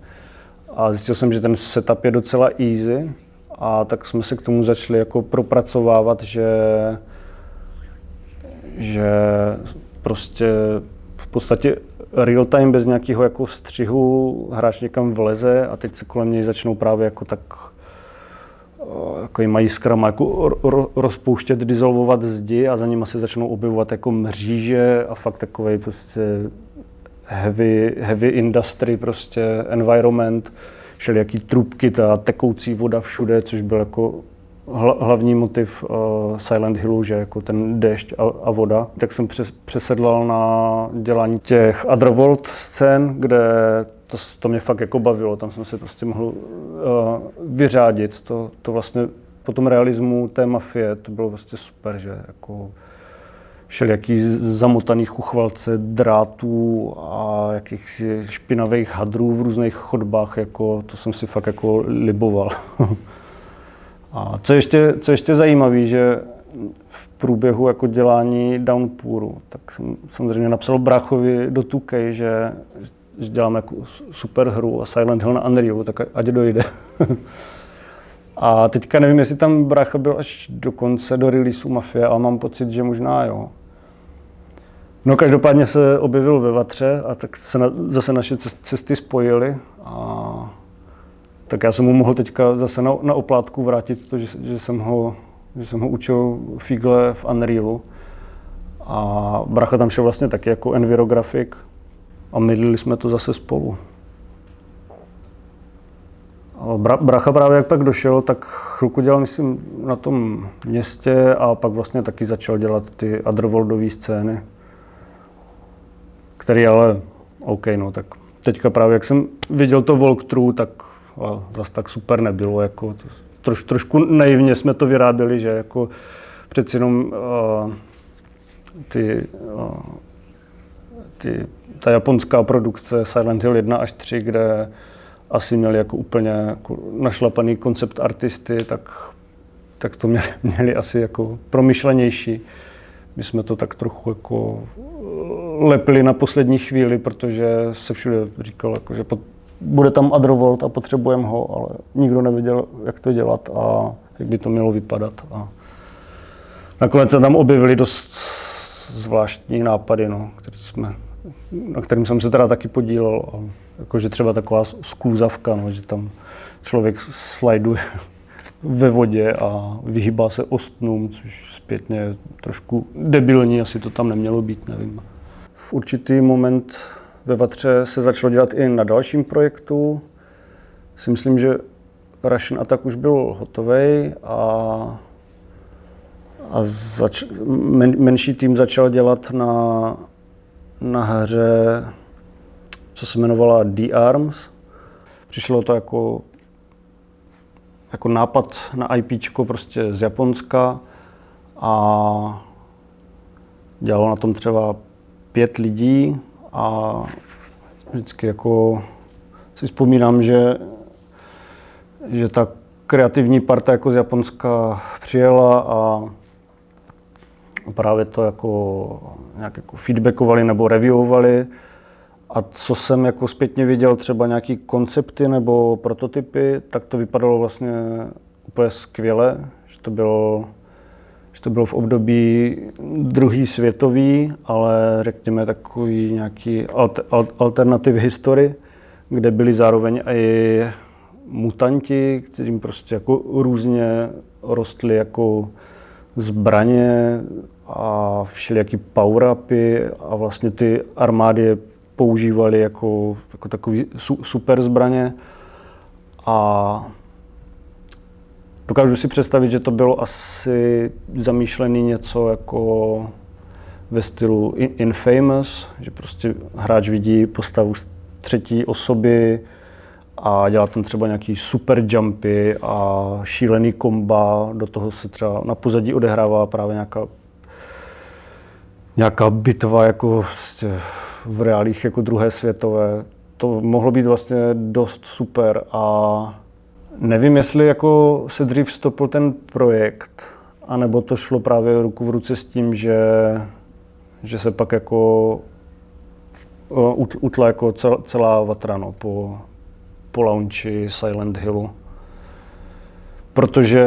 a zjistil jsem, že ten setup je docela easy a tak jsme se k tomu začali jako propracovávat, že, že prostě v podstatě real time bez nějakého jako střihu hráč někam vleze a teď se kolem něj začnou právě jako tak takovýma jiskrama jako rozpouštět, dizolvovat zdi a za nimi se začnou objevovat jako mříže a fakt takovej prostě heavy, heavy industry prostě environment, všelijaký trubky, ta tekoucí voda všude, což byl jako hlavní motiv Silent Hillu, že jako ten déšť a voda, tak jsem přesedlal na dělání těch Otherworld scén, kde to, to mě fakt jako bavilo, tam jsem se prostě mohl vyřádit, to, to vlastně po tom realismu té mafie, to bylo prostě super, že jako všelijaký zamotaný chuchvalce drátů a jakýchsi špinavých hadrů v různých chodbách, jako to jsem si fakt jako liboval. A co ještě, co ještě zajímavé, že v průběhu jako dělání Downpouru, tak jsem samozřejmě napsal bráchovi do two K, že, že děláme jako super hru a Silent Hill na Unrealu, tak ať dojde. A teďka nevím, jestli tam brácha byl až do konce, do releaseu Mafie, ale mám pocit, že možná jo. No každopádně se objevil ve Vatře a tak se na, zase naše cesty spojily. A tak já jsem mu mohl teďka zase na, na oplátku vrátit to, že, že, jsem ho, že jsem ho učil fígle v Unrealu. A brácha tam šel vlastně taky jako envirografik a mydlili jsme to zase spolu. Bra, bracha právě jak pak došel, tak chvilku dělal, myslím, na tom městě a pak vlastně taky začal dělat ty otherworldové scény, který ale OK, no tak teďka právě jak jsem viděl to walkthrough, tak zase tak super nebylo, jako to, troš, trošku naivně jsme to vyráběli, že jako přeci jenom uh, ty, uh, ty, ta japonská produkce Silent Hill one až three, kde asi měli jako úplně jako našlapaný koncept artisty, tak, tak to měli, měli asi jako promyšlenější. My jsme to tak trochu jako lepili na poslední chvíli, protože se všude říkalo, jako, že pod, bude tam Otherworld a potřebujeme ho, ale nikdo nevěděl, jak to dělat a jak by to mělo vypadat. A nakonec se tam objevily dost zvláštní nápady, no, který jsme, na kterým jsem se teda taky podílel. Jakože třeba taková skluzavka, no, že tam člověk slajduje ve vodě a vyhýbá se ostnům, což zpětně je trošku debilní, asi to tam nemělo být, nevím. V určitý moment ve Vatře se začalo dělat i na dalším projektu. Si myslím, že Russian Attack už byl hotovej a, a zač, men, menší tým začal dělat na, na hře, co se jmenovala D-Arms. Přišlo to jako, jako nápad na IPčko prostě z Japonska a dělalo na tom třeba pět lidí a vždycky jako si vzpomínám, že, že ta kreativní parta jako z Japonska přijela a právě to jako nějak jako feedbackovali nebo reviewovali. A co jsem jako zpětně viděl, třeba nějaký koncepty nebo prototypy, tak to vypadalo vlastně úplně skvěle, že to bylo, že to bylo v období druhý světový, ale řekněme takový nějaký alter, alternativ history, kde byli zároveň i mutanti, kterým prostě jako různě rostly jako zbraně a všelijaký power-upy a vlastně ty armády používali jako, jako takový su, super zbraně a dokážu si představit, že to bylo asi zamýšlené něco jako ve stylu Infamous, že prostě hráč vidí postavu z třetí osoby a dělá tam třeba nějaký super jumpy a šílený komba, do toho se třeba na pozadí odehrává právě nějaká nějaká bitva jako v reálích jako druhé světové. To mohlo být vlastně dost super a nevím, jestli jako se dřív stopl ten projekt, anebo to šlo právě ruku v ruce s tím, že, že se pak jako utla jako celá Vatra, no, po, po launchi Silent Hillu. Protože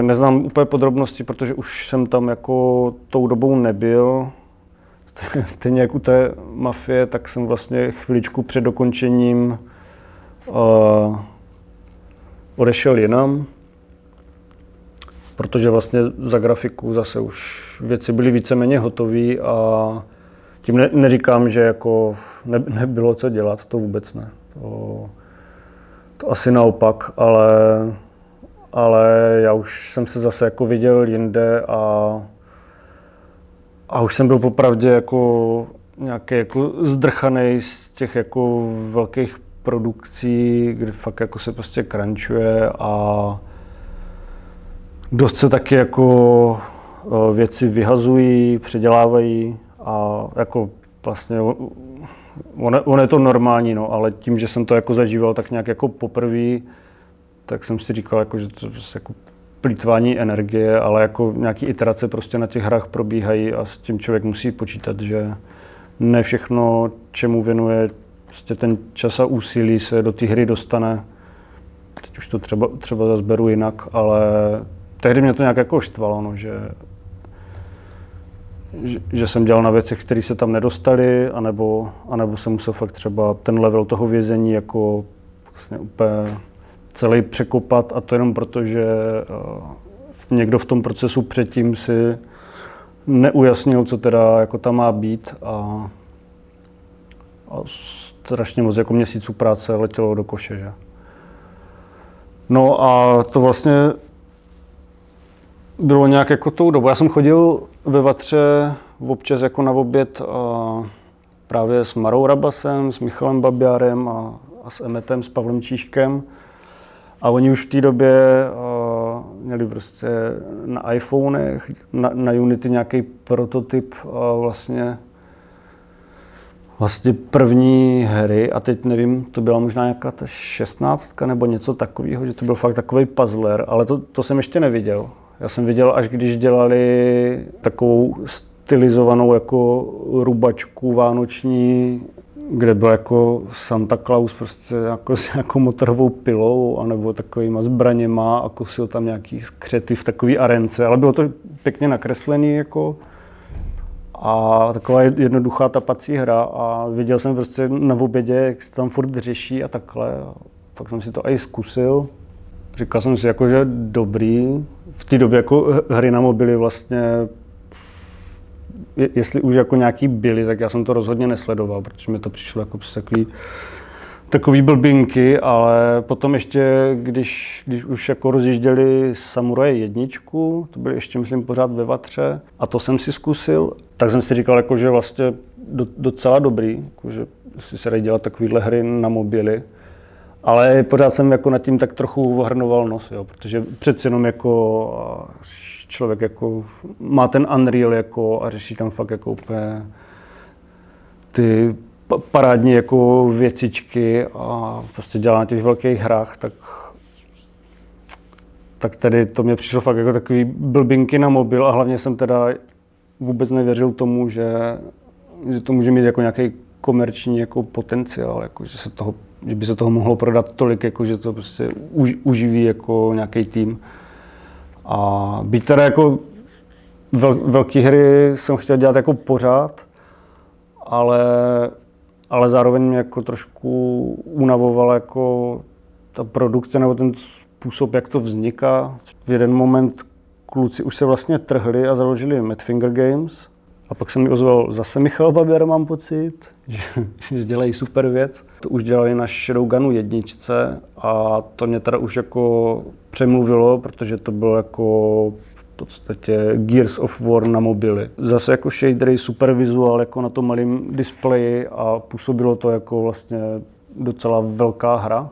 neznám úplně podrobnosti, protože už jsem tam jako tou dobou nebyl. Stejně jak u té mafie, tak jsem vlastně chviličku před dokončením uh, odešel jinam, protože vlastně za grafiku zase už věci byly víceméně hotové a tím ne- neříkám, že jako ne- nebylo co dělat, to vůbec ne. To, to asi naopak, ale, ale já už jsem se zase jako viděl jinde a, a už jsem byl popravdě jako nějaký jako zdrchanej z těch jako velkých produkcí, kdy fakt jako se prostě crunchuje a dost se taky jako věci vyhazují, předělávají a jako vlastně ono on je to normální, no, ale tím, že jsem to jako zažíval tak nějak jako poprvé, tak jsem si říkal, jako, že to je jako plýtvání energie, ale jako nějaký iterace prostě na těch hrách probíhají a s tím člověk musí počítat, že ne všechno, čemu věnuje prostě ten čas a úsilí, se do té hry dostane. Teď už to třeba, třeba zase beru jinak, ale tehdy mě to nějak jako štvalo, no, že, že, že jsem dělal na věcech, které se tam nedostaly, anebo, anebo jsem musel fakt třeba ten level toho vězení jako vlastně úplně celý překopat, a to jenom proto, že někdo v tom procesu předtím si neujasnil, co teda jako tam má být, a, a strašně moc jako měsíců práce letělo do koše, že? No a to vlastně bylo nějak jako tou dobu. Já jsem chodil ve Vatře občas jako na oběd a právě s Marou Rabasem, s Michalem Babiárem a, a s Emetem, s Pavlem Čížkem. A oni už v té době uh, měli prostě na iPhonech, na, na Unity nějaký prototyp uh, vlastně, vlastně první hry. A teď nevím, to byla možná nějaká ta šestnáctka nebo něco takového, že to byl fakt takový puzzler, ale to, to jsem ještě neviděl. Já jsem viděl, až když dělali takovou stylizovanou jako rubačku vánoční, kde byl jako Santa Claus prostě jako s nějakou motorovou pilou anebo takovýma zbraněma a kosil tam nějaký skřety v takové arence, ale bylo to pěkně nakreslený jako a taková jednoduchá tapací hra a viděl jsem prostě na obědě, jak se tam furt řeší a takhle. A pak jsem si to i zkusil. Říkal jsem si jako, že dobrý. V té době jako hry na mobily vlastně, jestli už jako nějaký byly, tak já jsem to rozhodně nesledoval, protože mi to přišlo jako takový, takový blbinky, ale potom ještě, když, když už jako rozjížděli Samuraje jedničku, to byly ještě, myslím, pořád ve Vatře, a to jsem si zkusil, tak jsem si říkal, jako, že vlastně do, docela dobrý, jako, že si se dají dělat takovýhle hry na mobily, ale pořád jsem jako nad tím tak trochu ohrnoval nos, jo, protože přeci jenom jako člověk jako má ten Unreal jako a řeší tam fakt jako úplně ty parádní jako věcičky a prostě dělá na těch velkých hrách, tak tak tady to mě přišlo fakt jako takový blbinky na mobil a hlavně jsem teda vůbec nevěřil tomu, že, že to může mít jako nějaký komerční jako potenciál, jako že se toho, že by se toho mohlo prodat tolik, jako že to prostě už, uživí jako nějaký tým. A byť teda jako vel, velké hry jsem chtěl dělat jako pořád, ale, ale zároveň mě jako trošku unavovala jako ta produkce nebo ten způsob, jak to vzniká. V jeden moment kluci už se vlastně trhli a založili Madfinger Games. A pak se mi ozval zase Michal Babiar, mám pocit, že, že dělají super věc. To už dělali na Shadowgunu jedničce a to mě teda už jako přemluvilo, protože to bylo jako v podstatě Gears of War na mobily. Zase jako shadery, super vizuál jako na tom malém displeji a působilo to jako vlastně docela velká hra.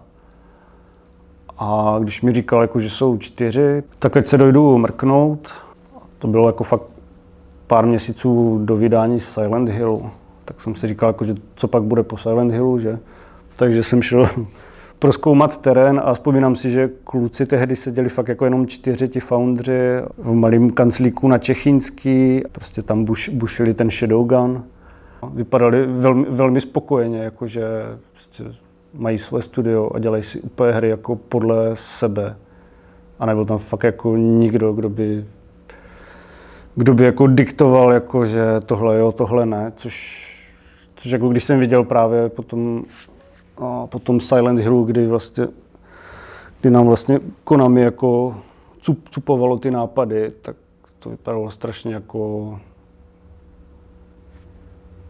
A když mi říkal, jako, že jsou čtyři, tak ať se dojdu mrknout. To bylo jako fakt pár měsíců do vydání Silent Hillu, tak jsem si říkal, jako, že co pak bude po Silent Hillu, že? Takže jsem šel prozkoumat terén a vzpomínám si, že kluci tehdy seděli fakt jako jenom čtyři ti foundři v malém kanclíku na Čechýnský, prostě tam buš, bušili ten Shadowgun. Vypadali velmi, velmi spokojeně, jako, že prostě mají své studio a dělají si úplně hry jako podle sebe. A nebyl tam fakt jako nikdo, kdo by kdo by jako diktoval, jako, že tohle jo, tohle ne, což, což jako když jsem viděl právě potom, potom Silent Hillu, kdy, vlastně, kdy nám vlastně Konami jako cup, cupovalo ty nápady, tak to vypadalo strašně jako,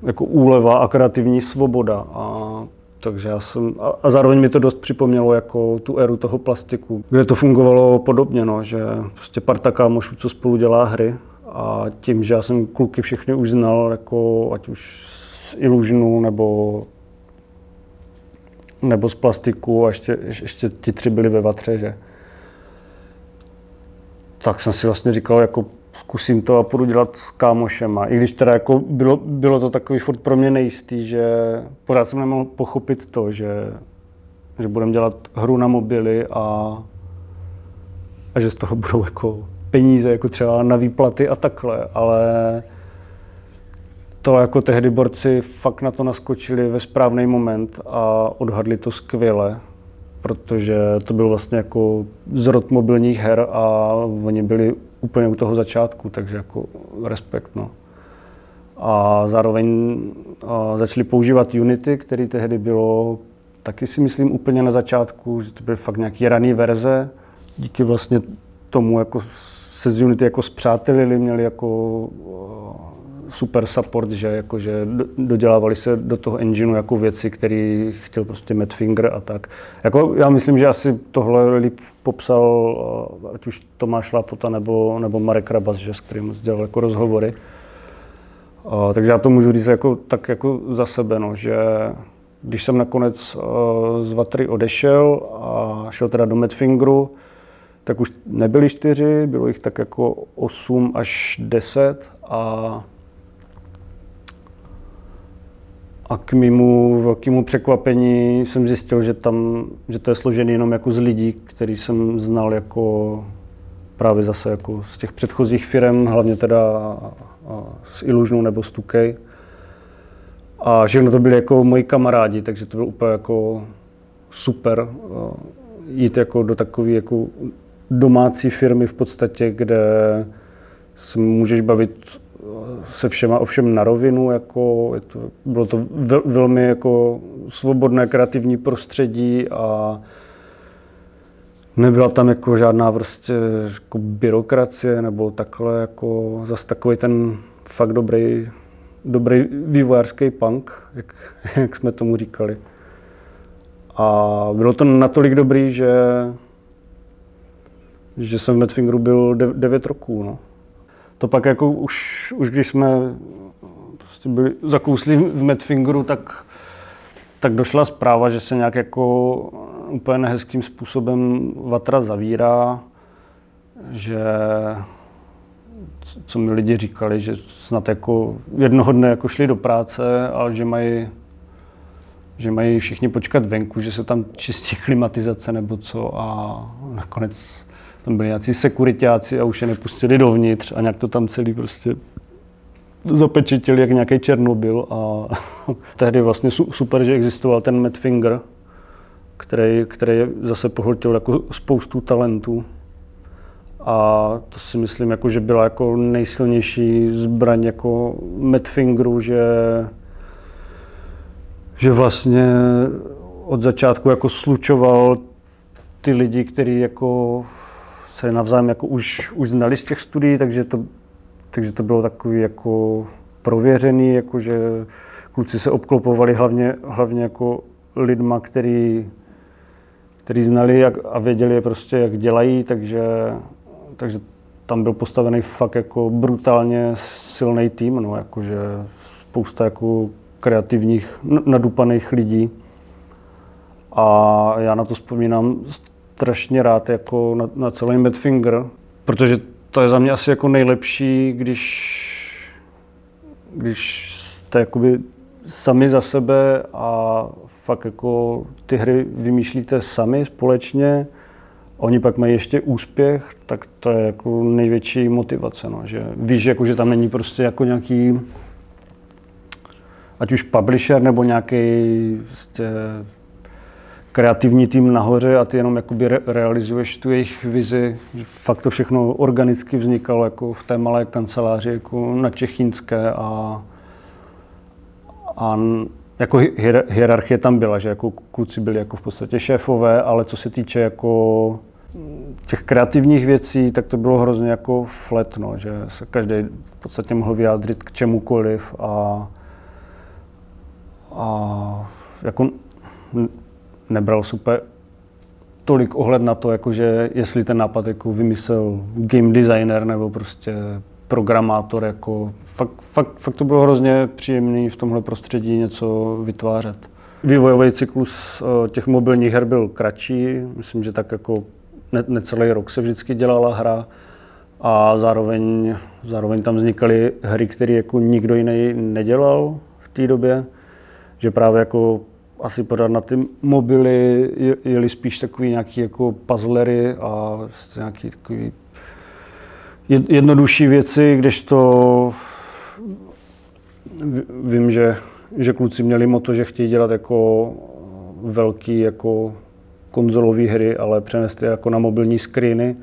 jako úleva a kreativní svoboda. A Takže já jsem, a, a zároveň mi to dost připomnělo jako tu éru toho plastiku, kde to fungovalo podobně, no, že prostě parta kámošů, co spolu dělá hry, a tím, že já jsem kluky všechny už znal, jako ať už z Illusionu nebo nebo z plastiku, a ještě, ještě ti tři byli ve Vatře, že? Tak jsem si vlastně říkal, jako zkusím to a půjdu dělat s kámošema. I když teda jako bylo, bylo to takový furt pro mě nejistý, že pořád jsem nemohl pochopit to, že, že budeme dělat hru na mobily a, a že z toho budou jako peníze, jako třeba na výplaty a takhle, ale to jako tehdy borci fakt na to naskočili ve správný moment a odhadli to skvěle, protože to byl vlastně jako zrod mobilních her a oni byli úplně u toho začátku, takže jako respekt, no. A zároveň a začali používat Unity, který tehdy bylo taky si myslím úplně na začátku, že to byly fakt nějaký raný verze. Díky vlastně tomu jako se z Unity jako zpřátelili, měli jako super support, že jakože dodělávali se do toho engineu jako věci, které chtěl prostě Madfinger a tak. Jako já myslím, že asi tohle líp popsal ať už Tomáš Lápota nebo, nebo Marek Rabas, že s kterým dělal jako rozhovory. A, takže já to můžu říct jako, tak jako za sebe, no, že když jsem nakonec a, z Vatry odešel a šel teda do Madfingeru, tak už nebyli čtyři, bylo jich tak jako osm až deset a A k mému velkému překvapení jsem zjistil, že, tam, že to je složené jenom jako z lidí, který jsem znal jako právě zase jako z těch předchozích firem, hlavně teda s Illusionu nebo s two K. A všechno to byli jako moji kamarádi, takže to bylo úplně jako super jít jako do takové jako domácí firmy v podstatě, kde se můžeš bavit se všema ovšem na rovinu, jako je to, bylo to vel, velmi jako svobodné kreativní prostředí a nebyla tam jako žádná prostě jako byrokracie nebo takhle, jako zase takový ten fakt dobrý, dobrý vývojářský punk, jak, jak jsme tomu říkali. A bylo to natolik dobrý, že, že jsem v Madfingeru byl devět roků. No. To pak jako už, už když jsme prostě byli zakousli v Madfingeru, tak, tak došla zpráva, že se nějak jako úplně nehezkým způsobem Vatra zavírá, že co mi lidi říkali, že snad jako jednoho dne jako šli do práce, ale že mají, že mají všichni počkat venku, že se tam čistí klimatizace nebo co a nakonec tam byli nějací sekuritáci a už je nepustili dovnitř a nějak to tam celý prostě zapečetili, jak nějaký Černobyl. A tehdy vlastně super, že existoval ten Madfinger, který, který zase pohltil jako spoustu talentů. A to si myslím, jako, že byla jako nejsilnější zbraň jako Madfingeru, že, že vlastně od začátku jako slučoval ty lidi, kteří jako se navzájem jako už, už znali z těch studií, takže to, takže to bylo takový jako prověřený, jako že kluci se obklopovali hlavně, hlavně jako lidma, který, který znali jak, a věděli prostě, jak dělají, takže, takže tam byl postavený fakt jako brutálně silný tým, no, jakože spousta jako kreativních, nadupaných lidí. A já na to vzpomínám strašně rád jako na, na celý Madfinger, protože to je za mě asi jako nejlepší, když, když jste jakoby sami za sebe a fakt jako ty hry vymýšlíte sami společně, oni pak mají ještě úspěch, tak to je jako největší motivace, no, že víš, jako, že tam není prostě jako nějaký, ať už publisher nebo nějaký prostě kreativní tým nahoře a ty jenom jakoby re- realizuješ tu jejich vizi. Fakt to všechno organicky vznikalo jako v té malé kanceláři jako na Čechínské a, a jako hier- hierarchie tam byla, že jako kluci byli jako v podstatě šéfové, ale co se týče jako těch kreativních věcí, tak to bylo hrozně jako flat, no, že se každý v podstatě mohl vyjádřit k čemukoliv a, a jako nebral super tolik ohled na to, jakože jestli ten nápad jako vymyslel game designer nebo prostě programátor. Jako fakt, fakt, fakt to bylo hrozně příjemné v tomhle prostředí něco vytvářet. Vývojový cyklus těch mobilních her byl kratší, myslím, že tak jako necelý rok se vždycky dělala hra a zároveň, zároveň tam vznikaly hry, které jako nikdo jiný nedělal v té době, že právě jako asi pořád na ty mobily jeli spíš takový nějaký jako puzzlery a nějaký takový jednodušší věci, kdežto vím, že, že kluci měli moto, že chtějí dělat jako velký jako konzolové hry, ale přenést je jako na mobilní screeny.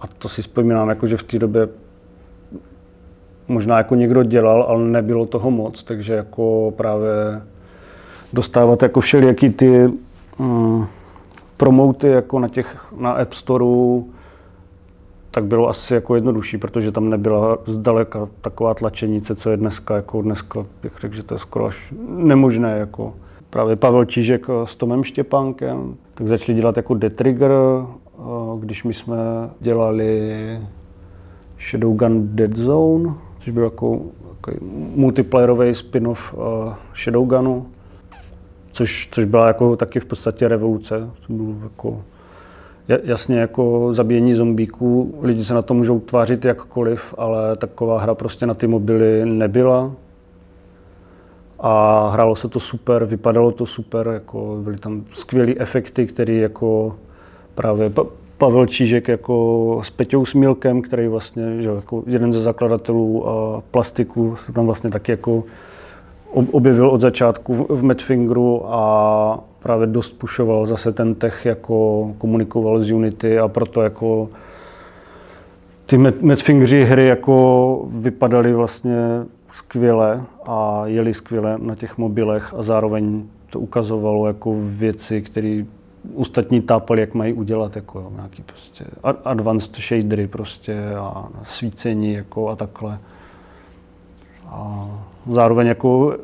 A to si vzpomínám, jako že v té době možná jako někdo dělal, ale nebylo toho moc, takže jako právě dostávat jako všelijaký ty mm, promouty jako na těch na App Storeu, tak bylo asi jako jednodušší, protože tam nebyla zdaleka taková tlačenice, co je dneska. Jako dneska bych řekl, že to je skoro až nemožné. Jako. Právě Pavel Čížek s Tomem Štěpánkem, tak začali dělat jako Dead Trigger, když my jsme dělali Shadowgun Dead Zone, což byl jako, jako multiplayerový spin-off Shadowgunu, což, což byla jako taky v podstatě revoluce. To bylo jako jasně jako zabíjení zombíků, lidi se na to můžou tvářit jakkoliv, ale taková hra prostě na ty mobily nebyla. A hrálo se to super, vypadalo to super, jako byly tam skvělé efekty, které jako právě pa- Pavel Čížek jako s Peťou Smílkem, který vlastně, že jako jeden ze zakladatelů a Plastiku, se tam vlastně taky jako objevil od začátku v Madfingeru a právě dost pushoval zase ten tech, jako komunikoval s Unity a proto jako ty Madfingeri hry jako vypadaly vlastně skvěle a jeli skvěle na těch mobilech a zároveň to ukazovalo jako věci, které ostatní tápali, jak mají udělat, jako nějaký prostě advanced shadery prostě a svícení jako a takhle. A zároveň jako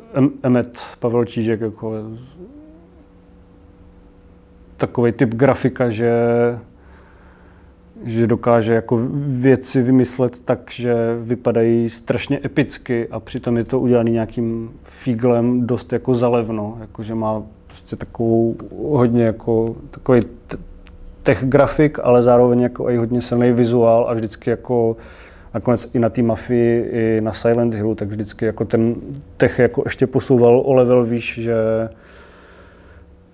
Emet Pavel Čížek jako takový typ grafika, že, že dokáže jako věci vymyslet tak, že vypadají strašně epicky a přitom je to udělané nějakým fíglem dost jako zalevno, jako že má prostě takovou hodně jako takový tech grafik, ale zároveň jako i hodně silný vizuál a vždycky jako nakonec i na té Mafii, i na Silent Hillu, tak vždycky jako ten tech jako ještě posouval o level výš, že,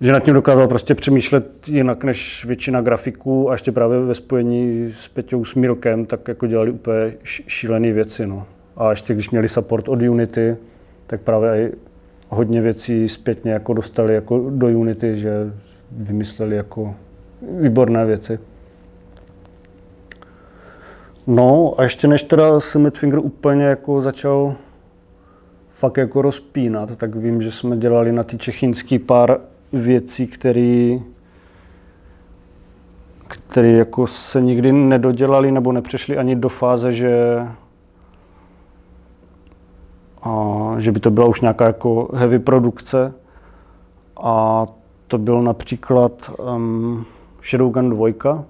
že nad tím dokázal prostě přemýšlet jinak než většina grafiků a ještě právě ve spojení s Peťou Smílkem, tak jako dělali úplně šílené věci. No. A ještě když měli support od Unity, tak právě i hodně věcí zpětně jako dostali jako do Unity, že vymysleli jako výborné věci. No a ještě než teda se Madfinger úplně jako začal fakt jako rozpínat, tak vím, že jsme dělali na ty čechínský pár věcí, které které jako se nikdy nedodělali nebo nepřešli ani do fáze, že a, že by to byla už nějaká jako heavy produkce. A to byl například um, Shadowgun dva,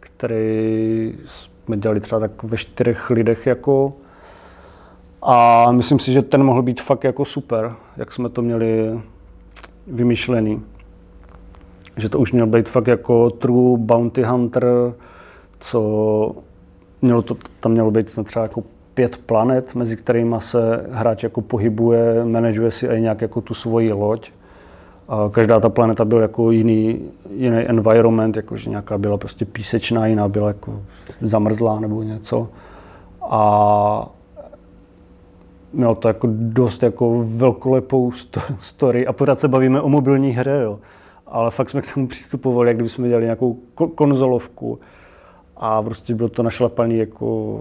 který jsme dělali třeba tak ve čtyřech lidech jako a myslím si, že ten mohl být fakt jako super, jak jsme to měli vymyšlený. Že to už měl být fakt jako true bounty hunter, co mělo to, tam mělo být třeba jako pět planet, mezi kterými se hráč jako pohybuje, manažuje si i nějak jako tu svoji loď. A každá ta planeta byl jako jiný, jiný environment, jakože nějaká byla prostě písečná, jiná byla jako zamrzlá nebo něco. A mělo to jako dost jako velkolepou story a pořád se bavíme o mobilní hře, jo. Ale fakt jsme k tomu přistupovali, jak kdybychom dělali nějakou konzolovku a prostě bylo to našlapaný jako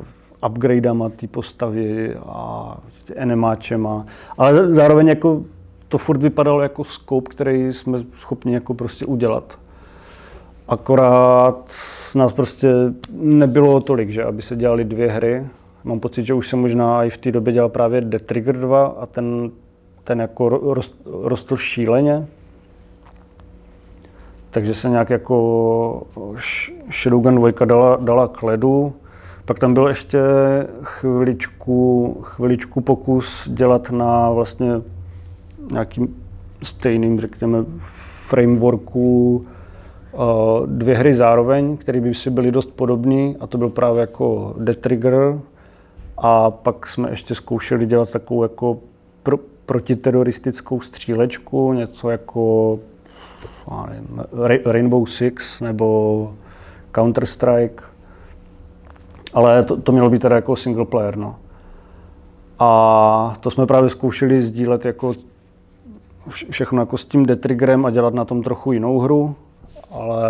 upgradeama té postavy a enemáčema, ale zároveň jako to furt vypadalo jako scope, který jsme schopni jako prostě udělat. Akorát nás prostě nebylo tolik, že aby se dělaly dvě hry. Mám pocit, že už se možná i v té době dělal právě Dead Trigger dva a ten, ten jako rost, rostl šíleně. takže se nějak jako Shadowgun dva dala, dala k ledu. Pak tam byl ještě chviličku, chviličku pokus dělat na vlastně nějakým stejným, řekněme, frameworku dvě hry zároveň, které by si byly dost podobné, a to byl právě jako Dead Trigger. A pak jsme ještě zkoušeli dělat takovou jako pro, protiteroristickou střílečku, něco jako nevím, Rainbow Six nebo Counter-Strike. Ale to, to mělo být teda jako single player, no. A to jsme právě zkoušeli sdílet jako všechno jako s tím Dead Triggerem a dělat na tom trochu jinou hru, ale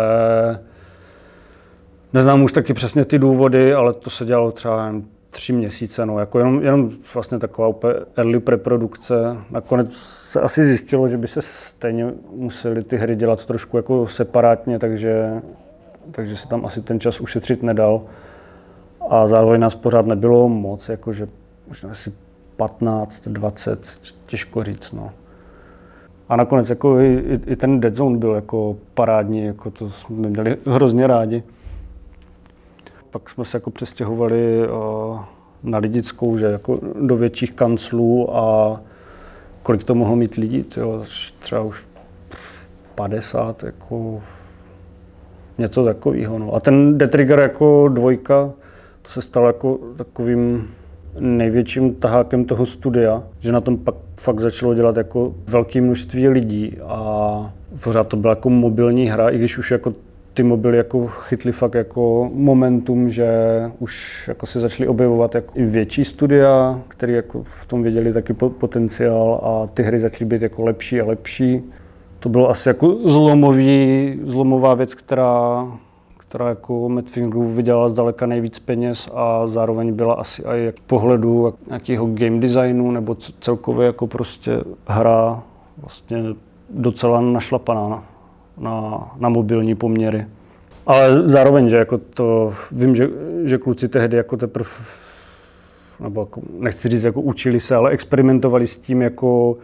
neznám už taky přesně ty důvody, ale to se dělalo třeba tři měsíce, no, jako jenom, jenom vlastně taková úplně early preprodukce. Nakonec se asi zjistilo, že by se stejně museli ty hry dělat trošku jako separátně, takže, takže se tam asi ten čas ušetřit nedal. A zároveň nás pořád nebylo moc, jakože možná asi patnáct, dvacet, těžko říct, no. A nakonec jako i, i ten Dead Zone byl jako parádní, jako to jsme měli hrozně rádi. Pak jsme se jako přestěhovali na Lidickou, že jako do větších kanclů, a kolik to mohlo mít lidí, tyjo, třeba už padesát, jako něco takového, no. A ten Dead Trigger jako dvojka, to se stalo jako takovým největším tahákem toho studia, že na tom pak fakt začalo dělat jako velké množství lidí, a pořád to byla jako mobilní hra, i když už jako ty mobily jako chytly fakt jako momentum, že už jako se začaly objevovat jako i větší studia, které jako v tom věděli taky potenciál, a ty hry začaly být jako lepší a lepší. To bylo asi jako zlomový, zlomová věc, která která jako Madfingeru vydělala zdaleka nejvíc peněz, a zároveň byla asi i jak pohledu nějakého game designu nebo celkově jako prostě hra vlastně docela našlapaná na, na, na mobilní poměry. Ale zároveň, že jako to vím, že, že kluci tehdy jako teprve, nebo jako, nechci říct jako učili se, ale experimentovali s tím, jako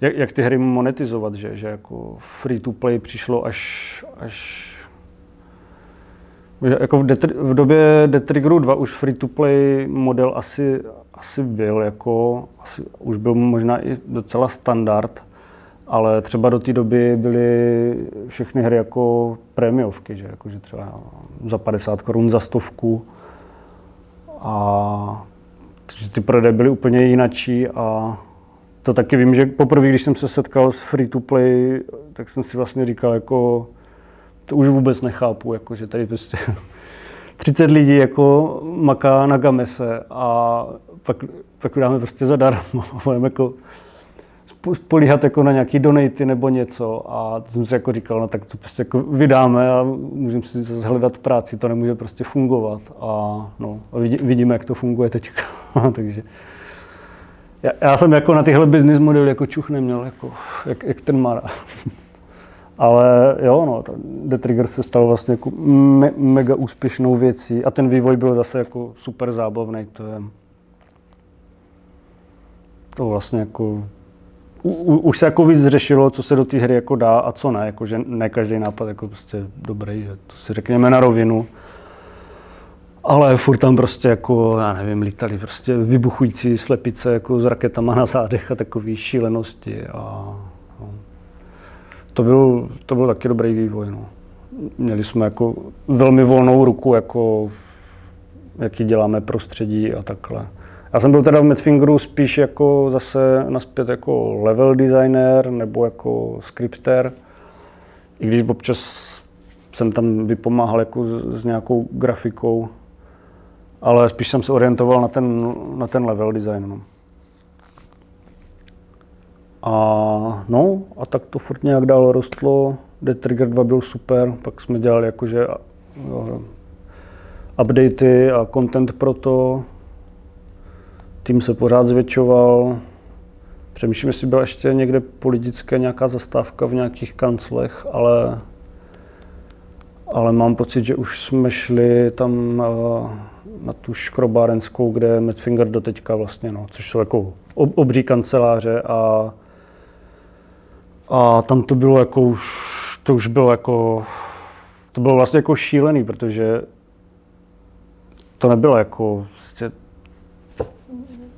jak, jak ty hry monetizovat, že, že jako free to play přišlo až, až jako v, detri- v době Dead Triggeru dva už free-to-play model asi, asi byl, jako, asi už byl možná i docela standard, ale třeba do té doby byly všechny hry jako prémiovky, že, jako, že třeba za padesát korun, za stovku. A takže ty prodeje byly úplně jinačí, a to taky vím, že poprvé, když jsem se setkal s free-to-play, tak jsem si vlastně říkal, jako, to už vůbec nechápu, jako, že tady prostě třicet lidí jako maká na gamese a pak, pak dáme prostě zadarmo a budeme jako spolíhat jako na nějaký donaty nebo něco, a to jsem si jako říkal, no tak to prostě jako vydáme a můžeme si zhledat práci, to nemůže prostě fungovat, a no a vidí, vidíme, jak to funguje teďka, takže já, já jsem jako na tyhle business modely jako čuch neměl, jako, jak, jak ten Mara. Ale jo, no, Dead Trigger se stal vlastně jako me- mega úspěšnou věcí, a ten vývoj byl zase jako super zábavný. To je to vlastně jako u- u- už se jako víc řešilo, co se do té hry jako dá a co ne, jako že ne každý nápad jako prostě dobrý, že to si řekněme na rovinu. Ale furt tam prostě jako, já nevím, lítali prostě vybuchující slepice jako s raketama na zádech a takové šílenosti a To byl, to byl taky dobrý vývoj, no. Měli jsme jako velmi volnou ruku, jako, jaký děláme prostředí a takhle. Já jsem byl teda v Madfingeru spíš jako zase nazpět jako level designer nebo jako scripter. I když občas jsem tam vypomáhal jako s, s nějakou grafikou, ale spíš jsem se orientoval na ten, na ten level design, no. A no, a tak to furt nějak dál rostlo. Dead Trigger dva byl super, pak jsme dělali jakože jo, updaty a content pro to. Tým se pořád zvětšoval. Přemýšlím, jestli byla ještě někde politické nějaká zastávka v nějakých kanclech, ale, ale mám pocit, že už jsme šli tam na, na tu škrobárenskou, kde je Madfinger doteďka vlastně, no, což jsou jako ob, obří kanceláře a A tam to bylo jako už to už bylo jako, to bylo vlastně jako šílený, protože to nebylo jako prostě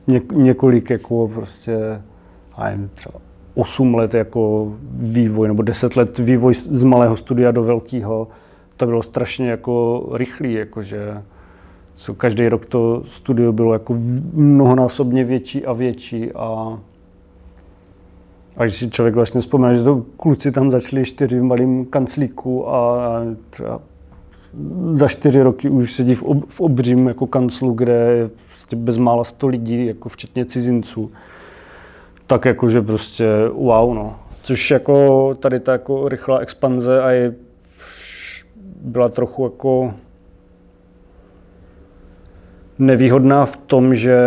něk, několik jako prostě, nevím, třeba osm let jako vývoj nebo deset let vývoj z malého studia do velkého. To bylo strašně jako rychlý, jakože co každý rok to studio bylo jako mnohonásobně větší a větší a a když si člověk vlastně vzpomíná, že to kluci tam začali čtyři v malém kanclíku a, a za čtyři roky už sedí v, ob, v obřím jako kanclu, kde je prostě bezmála sto lidí, jako včetně cizinců. Tak jakože prostě wow, no. Což jako tady ta jako rychlá expanze a je, byla trochu jako nevýhodná v tom, že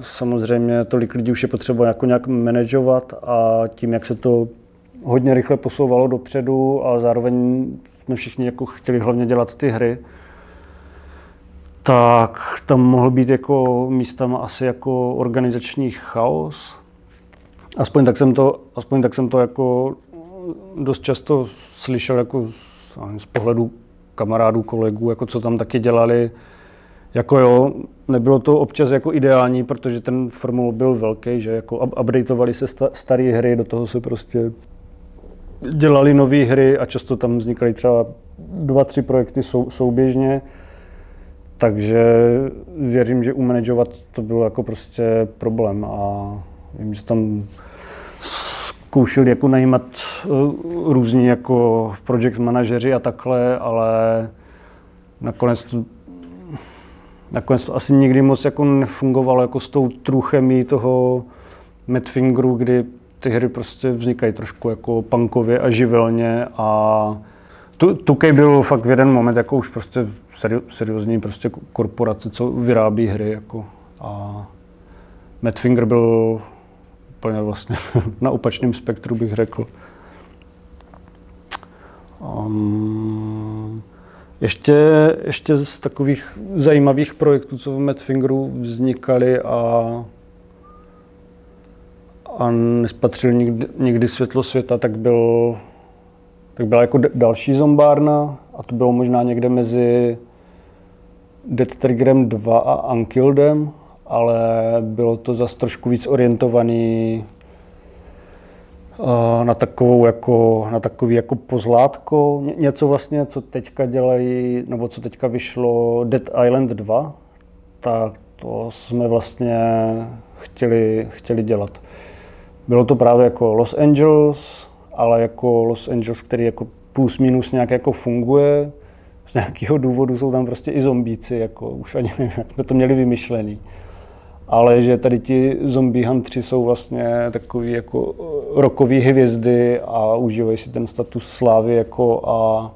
samozřejmě tolik lidí už je potřeba jako nějak manažovat a tím, jak se to hodně rychle posouvalo dopředu a zároveň jsme všichni jako chtěli hlavně dělat ty hry, tak tam mohl být jako místama asi jako organizační chaos. Aspoň tak jsem to, aspoň tak jsem to jako dost často slyšel jako z, z pohledu kamarádů, kolegů, jako co tam taky dělali. Jako jo, nebylo to občas jako ideální, protože ten formul byl velký, že jako updateovaly se sta- staré hry, do toho se prostě dělaly nové hry a často tam vznikaly třeba dva, tři projekty sou- souběžně. Takže věřím, že umanagovat to byl jako prostě problém a vím, že tam zkoušeli jako najímat různí jako project manažeři a takhle, ale nakonec to Nakonec to asi nikdy moc jako nefungovalo jako s tou truchemí toho Madfingeru, kdy ty hry prostě vznikají trošku jako punkově a živelně a two K byl fakt v jeden moment jako už prostě seriózní prostě korporace, co vyrábí hry jako a Madfinger byl úplně vlastně na opačném spektru, bych řekl. Um... Ještě, ještě z takových zajímavých projektů, co v Madfingeru vznikaly a, a nespatřil nikdy, nikdy světlo světa, tak, byl, tak byla jako d- další zombárna a to bylo možná někde mezi Dead Triggerem dva a Unkilledem, ale bylo to zase trošku víc orientovaný na takovou jako na takový jako pozlátko, Ně, něco vlastně co teďka dělají nebo co teďka vyšlo Dead Island dva, tak to jsme vlastně chtěli chtěli dělat. Bylo to právě jako Los Angeles, ale jako Los Angeles, který jako plus minus nějak jako funguje. Z nějakého důvodu jsou tam prostě i zombíci, jako už ani nevím, jak jsme to měli vymyšlený. Ale že tady ti zombie huntři jsou vlastně takový jako rockový hvězdy a užívají si ten status slávy jako a,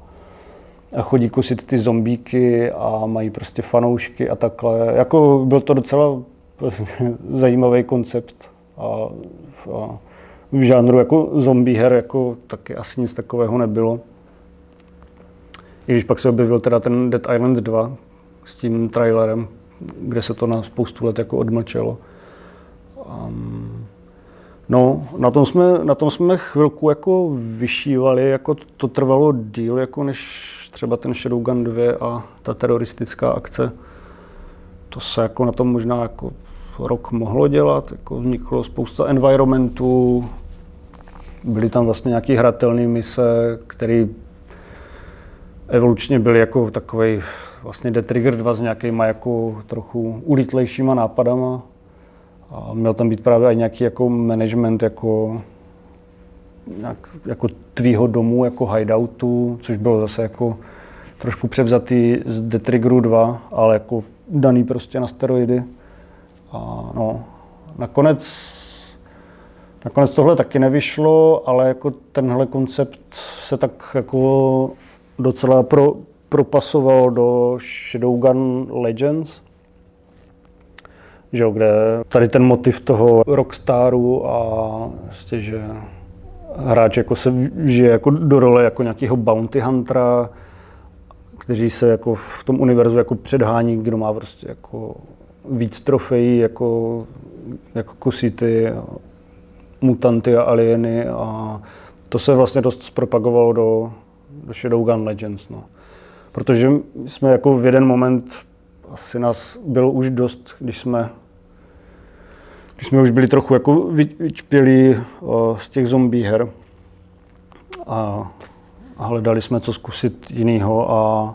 a chodí kusit ty zombíky a mají prostě fanoušky a takhle. Jako byl to docela zajímavý koncept a v, a v žánru jako zombie her jako taky asi nic takového nebylo. I když pak se objevil teda ten Dead Island dva s tím trailerem, kde se to na spoustu let jako odmlčelo. Um, no, na tom jsme, na tom jsme chvilku jako vyšívali, jako to, to trvalo díl, jako než třeba ten Shadowgun dva a ta teroristická akce. To se jako na tom možná jako rok mohlo dělat, jako vzniklo spousta environmentů, byly tam vlastně nějaký hratelné mise, které evolučně byly jako takovej vlastně Dead Trigger dva s nějakýma jako trochu ulítlejšíma nápadama a měl tam být právě i nějaký jako management jako, nějak, jako tvýho domu, jako hideoutu, což bylo zase jako trošku převzatý z Dead Triggeru dva, ale jako daný prostě na steroidy. A no, nakonec, nakonec tohle taky nevyšlo, ale jako tenhle koncept se tak jako docela pro, propasoval do Shadowgun Legends, že jo, kde tady ten motiv toho rockstaru a vlastně, že hráč jako se žije jako do role jako nějakého bounty huntera, kteří se jako v tom univerzu jako předhání, kdo má prostě jako víc trofejí, jako, jako kusí ty mutanty a alieny a to se vlastně dost zpropagovalo do, do Shadowgun Legends. No. Protože jsme jako v jeden moment, asi nás bylo už dost, když jsme, když jsme už byli trochu jako vyčpělí uh, z těch zombie her a, a hledali jsme co zkusit jinýho a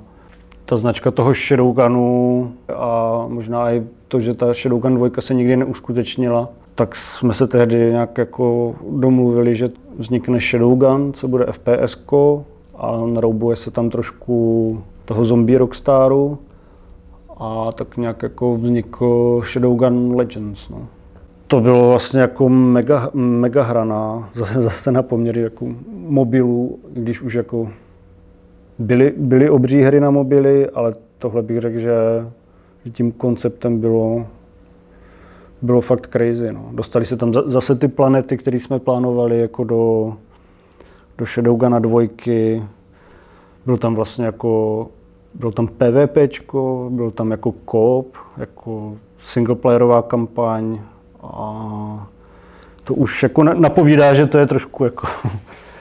ta značka toho Shadowgunu a možná i to, že ta Shadowgun dvojka se nikdy neuskutečnila, tak jsme se tehdy nějak jako domluvili, že vznikne Shadowgun, co bude F P S ko a naroubuje se tam trošku toho zombie Rockstaru a tak nějak jako vznikl Shadowgun Legends. No. To bylo vlastně jako mega, mega hraná, zase, zase na poměry jako mobilů, když už jako byly, byly obří hry na mobily, ale tohle bych řekl, že tím konceptem bylo, bylo fakt crazy. No. Dostali se tam zase ty planety, které jsme plánovali jako do, do Shadowguna dvojky. Byl tam vlastně jako, byl tam PvPčko, byl tam jako co-op, jako singleplayerová kampaň a to už jako napovídá, že to je trošku jako,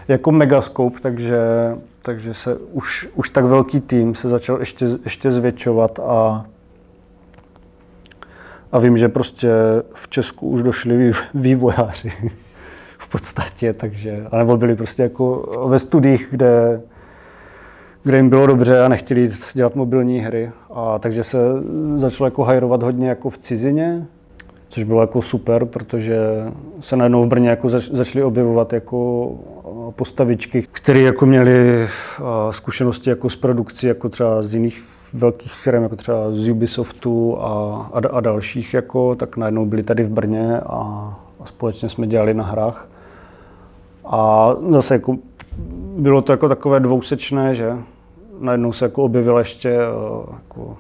jako megascope, takže, takže se už, už tak velký tým se začal ještě, ještě zvětšovat a A vím, že prostě v Česku už došli vývojáři v podstatě, takže, anebo byli prostě jako ve studiích, kde, kde jim bylo dobře a nechtěli jít dělat mobilní hry. A takže se začalo jako hajrovat hodně jako v cizině, což bylo jako super, protože se najednou v Brně jako zač, začaly objevovat jako postavičky, které jako měly zkušenosti jako s produkcí jako třeba z jiných velkých firm, jako třeba z Ubisoftu a, a, a dalších, jako, tak najednou byli tady v Brně a, a společně jsme dělali na hrách. A zase jako, bylo to jako takové dvousečné, že najednou se jako objevila ještě jako,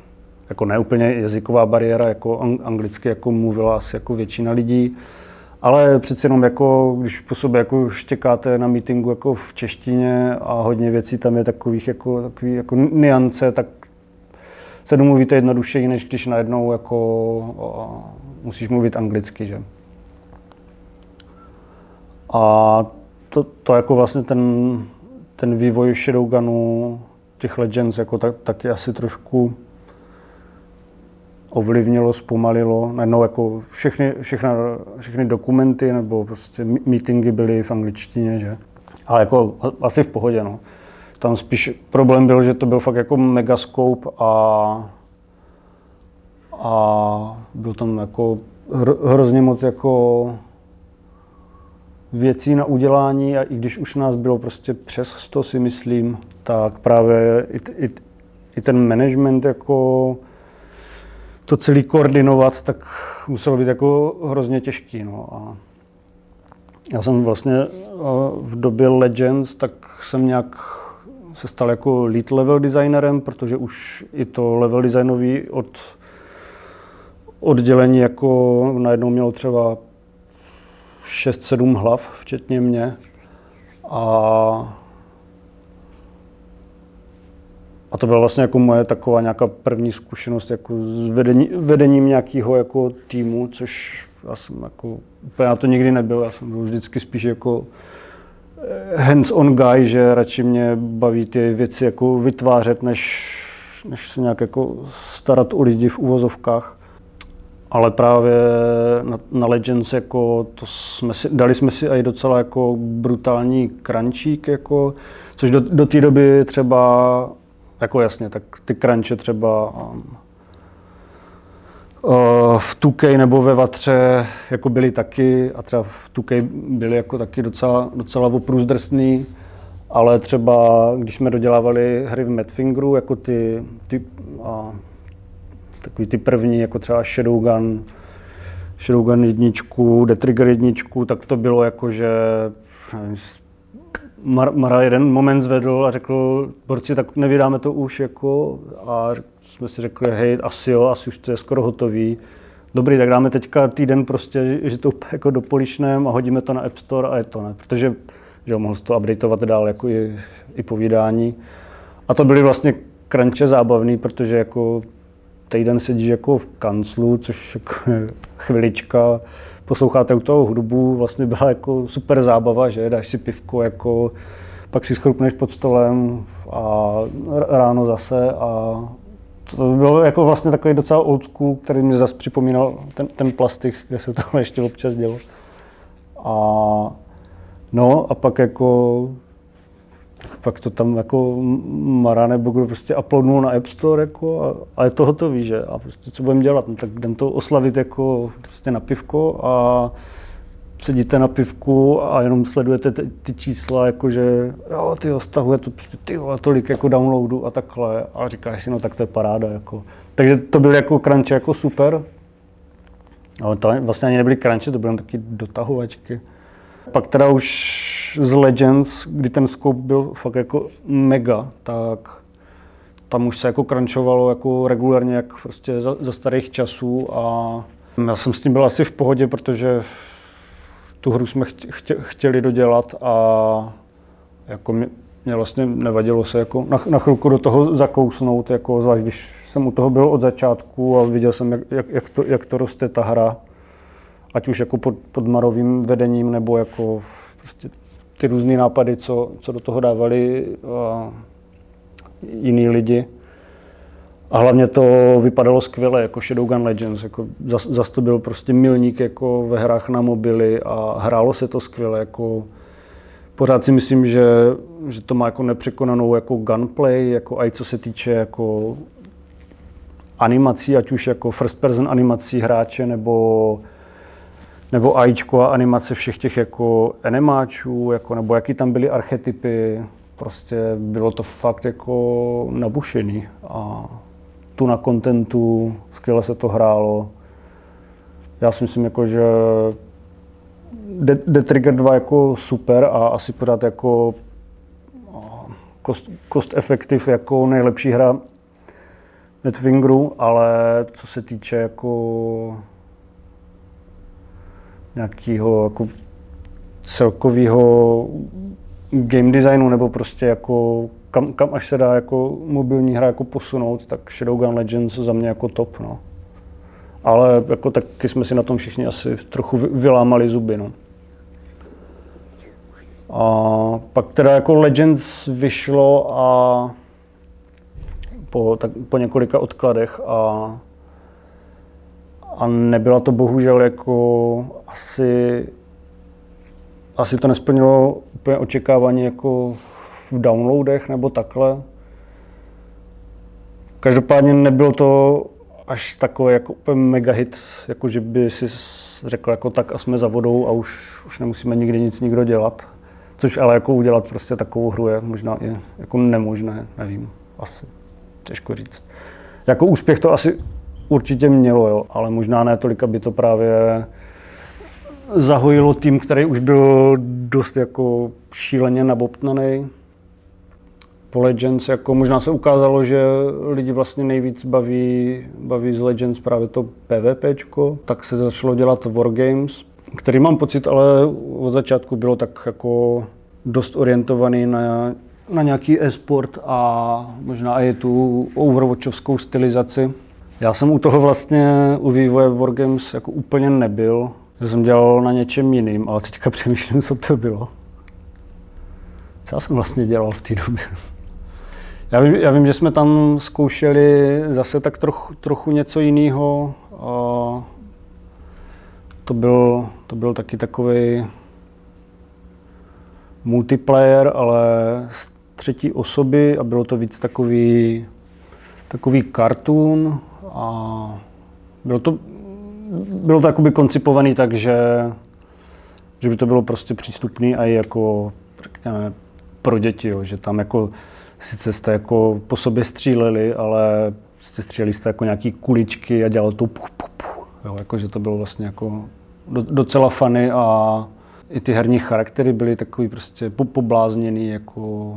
jako neúplně jazyková bariéra, jako anglicky jako mluvila asi jako většina lidí, ale přeci jenom jako, když po sobě jako štěkáte na meetingu jako v češtině a hodně věcí tam je takových jako, takový, jako niance, tak se domluvíte jednodušeji, než když najednou jako musíš mluvit anglicky, že? A to, to jako vlastně ten, ten vývoj Shadowgunu, těch Legends, jako tak, taky asi trošku ovlivnilo, zpomalilo. Najednou jako všechny, všechna, všechny dokumenty nebo prostě meetingy byly v angličtině, že? Ale jako asi v pohodě, no. Tam spíš problém byl, že to byl fakt jako megascope a, a bylo tam jako hro, hrozně moc jako věcí na udělání a i když už nás bylo prostě přes sto, si myslím, tak právě i, i, i ten management jako to celý koordinovat, tak muselo být jako hrozně těžký. No. A já jsem vlastně v době Legends, tak jsem nějak se stal jako lead level designerem, protože už i to level designový od oddělení jako najednou mělo třeba šest sedm hlav, včetně mě. A, a to byla vlastně jako moje taková nějaká první zkušenost jako s vedení, vedením nějakého jako týmu, což já jsem jako úplně na to nikdy nebyl, já jsem byl vždycky spíš jako hands-on guy, že radši mě baví ty věci jako vytvářet, než, než se nějak jako starat o lidi v uvozovkách. Ale právě na, na Legends jako to jsme si, dali jsme si i docela jako brutální crunchík, jako, což do, do té doby třeba, jako jasně, tak ty crunche třeba um, v two K nebo ve Vatře jako byly taky, a třeba v two K byly jako taky docela, docela oprůzdrsný, ale třeba když jsme dodělávali hry v Madfingeru, jako ty, ty a, takový ty první, jako třeba Shadowgun, Shadowgun jedničku, Dead Trigger jedničku, tak to bylo jako, že Mara Mar jeden moment zvedl a řekl, borci, tak nevydáme to už, jako, a jsme si řekli, hej, asi jo, asi už to je skoro hotový. Dobrý, tak dáme teďka týden prostě, že to jako dopolišneme a hodíme to na App Store a je to, ne? Protože, že jo, mohl to updateovat dál, jako i, i povídání. A to byly vlastně crunche zábavný, protože jako týden sedíš jako v kanclu, což jako chvilička, posloucháte u toho hudbu, vlastně byla jako super zábava, že dáš si pivko, jako, pak si schrupneš pod stolem a ráno zase a to bylo jako vlastně takový docela old school, který mi zase připomínal ten, ten Plastik, kde se tohle ještě občas dělo. A no a pak jako pak to tam jako Mara nebo kdo prostě uploadnul na App Store jako a, a je to hotový, že? A prostě co budeme dělat? No tak jdem to oslavit jako prostě na pivko a sedíte na pivku a jenom sledujete ty, ty čísla, jakože jo, tyjo, stahuje to prostě tyjo, a tolik jako downloadu a takhle a říkáš si, no tak to je paráda jako. Takže to byly jako crunche jako super, ale to vlastně ani nebyly crunche, to byly taky dotahovačky. Pak teda už z Legends, kdy ten scope byl fakt jako mega, tak tam už se jako crunchovalo jako regulárně jak prostě za, za starých časů a já jsem s tím byl asi v pohodě, protože tu hru jsme chtěli dodělat a jako mě, mě vlastně nevadilo se jako na, na chvilku do toho zakousnout, jako zvlášť když jsem u toho byl od začátku a viděl jsem, jak, jak, jak, to, jak to roste ta hra. Ať už jako pod, pod Marovým vedením, nebo jako prostě ty různé nápady, co, co do toho dávali jiní lidi. A hlavně to vypadalo skvěle, jako Shadowgun Legends. Jako zas, zas to byl prostě milník jako ve hrách na mobily a hrálo se to skvěle. Jako pořád si myslím, že, že to má jako nepřekonanou jako gunplay, jako i co se týče jako animací, ať už jako first person animací hráče, nebo nebo AIčko a animace všech těch jako enemáčů, jako, nebo jaký tam byly archetypy, prostě bylo to fakt jako nabušený a tu na kontentu, skvěle se to hrálo. Já si myslím, jako, že Dead Trigger dva jako super a asi pořád jako cost, cost effective jako nejlepší hra Madfingeru, ale co se týče jako nějakého jako celkového game designu, nebo prostě jako kam, kam až se dá jako mobilní hra jako posunout, tak Shadowgun Legends za mě jako top, no. Ale jako taky jsme si na tom všichni asi trochu vylámali zuby, no. A pak teda jako Legends vyšlo a po, tak, po několika odkladech a A nebyla to bohužel jako asi, asi to nesplnilo úplně očekávání jako v downloadech nebo takhle. Každopádně nebyl to až takový jako úplně mega hit, jako že by si řekl jako tak a jsme za vodou a už, už nemusíme nikdy nic nikdo dělat. Což ale jako udělat prostě takovou hru je možná i jako nemožné, nevím, asi těžko říct. Jako úspěch to asi určitě mělo, jo, ale možná ne tolik, aby to právě zahojilo tým, který už byl dost jako šíleně nabobtnaný. Po Legends jako možná se ukázalo, že lidi vlastně nejvíc baví, baví z Legends právě to PvPčko, tak se začalo dělat War Games, který mám pocit, ale od začátku bylo tak jako dost orientovaný na, na nějaký e-sport a možná i tu overwatchovskou stylizaci. Já jsem u toho vlastně u vývoje War Games jako úplně nebyl, že jsem dělal na něčem jiným, ale teďka přemýšlím, co to bylo. Co já jsem vlastně dělal v té době? Já vím, já vím, že jsme tam zkoušeli zase tak trochu, trochu něco jiného. To byl, to byl taky takový multiplayer, ale z třetí osoby a bylo to víc takový takový cartoon. A bylo to, bylo to jakoby koncipovaný tak, že, že by to bylo prostě přístupný a i jako, řekněme, pro děti, jo. Že tam jako sice jste jako po sobě stříleli, ale jste stříleli jste jako nějaký kuličky a dělalo to puh, puh, puh, jo. Jako, že to bylo vlastně jako do, docela funny a i ty herní charaktery byly takový prostě poblázněný jako.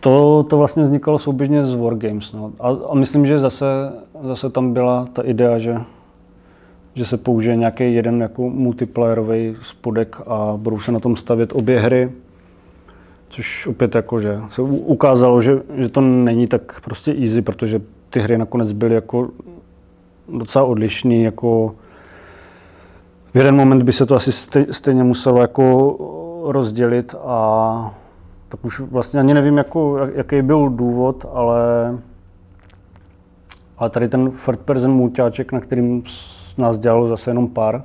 To, to vlastně vznikalo souběžně z War Games, no. a, a myslím, že zase, zase tam byla ta idea, že, že se použije nějaký jeden jako multiplayerový spodek a budou se na tom stavět obě hry. Což opět jako, že se ukázalo, že, že to není tak prostě easy, protože ty hry nakonec byly jako docela odlišný. Jako v jeden moment by se to asi stejně muselo jako rozdělit a tak už vlastně ani nevím, jako, jaký byl důvod, ale, ale tady ten third person multiáček, na kterým nás dělalo zase jenom pár,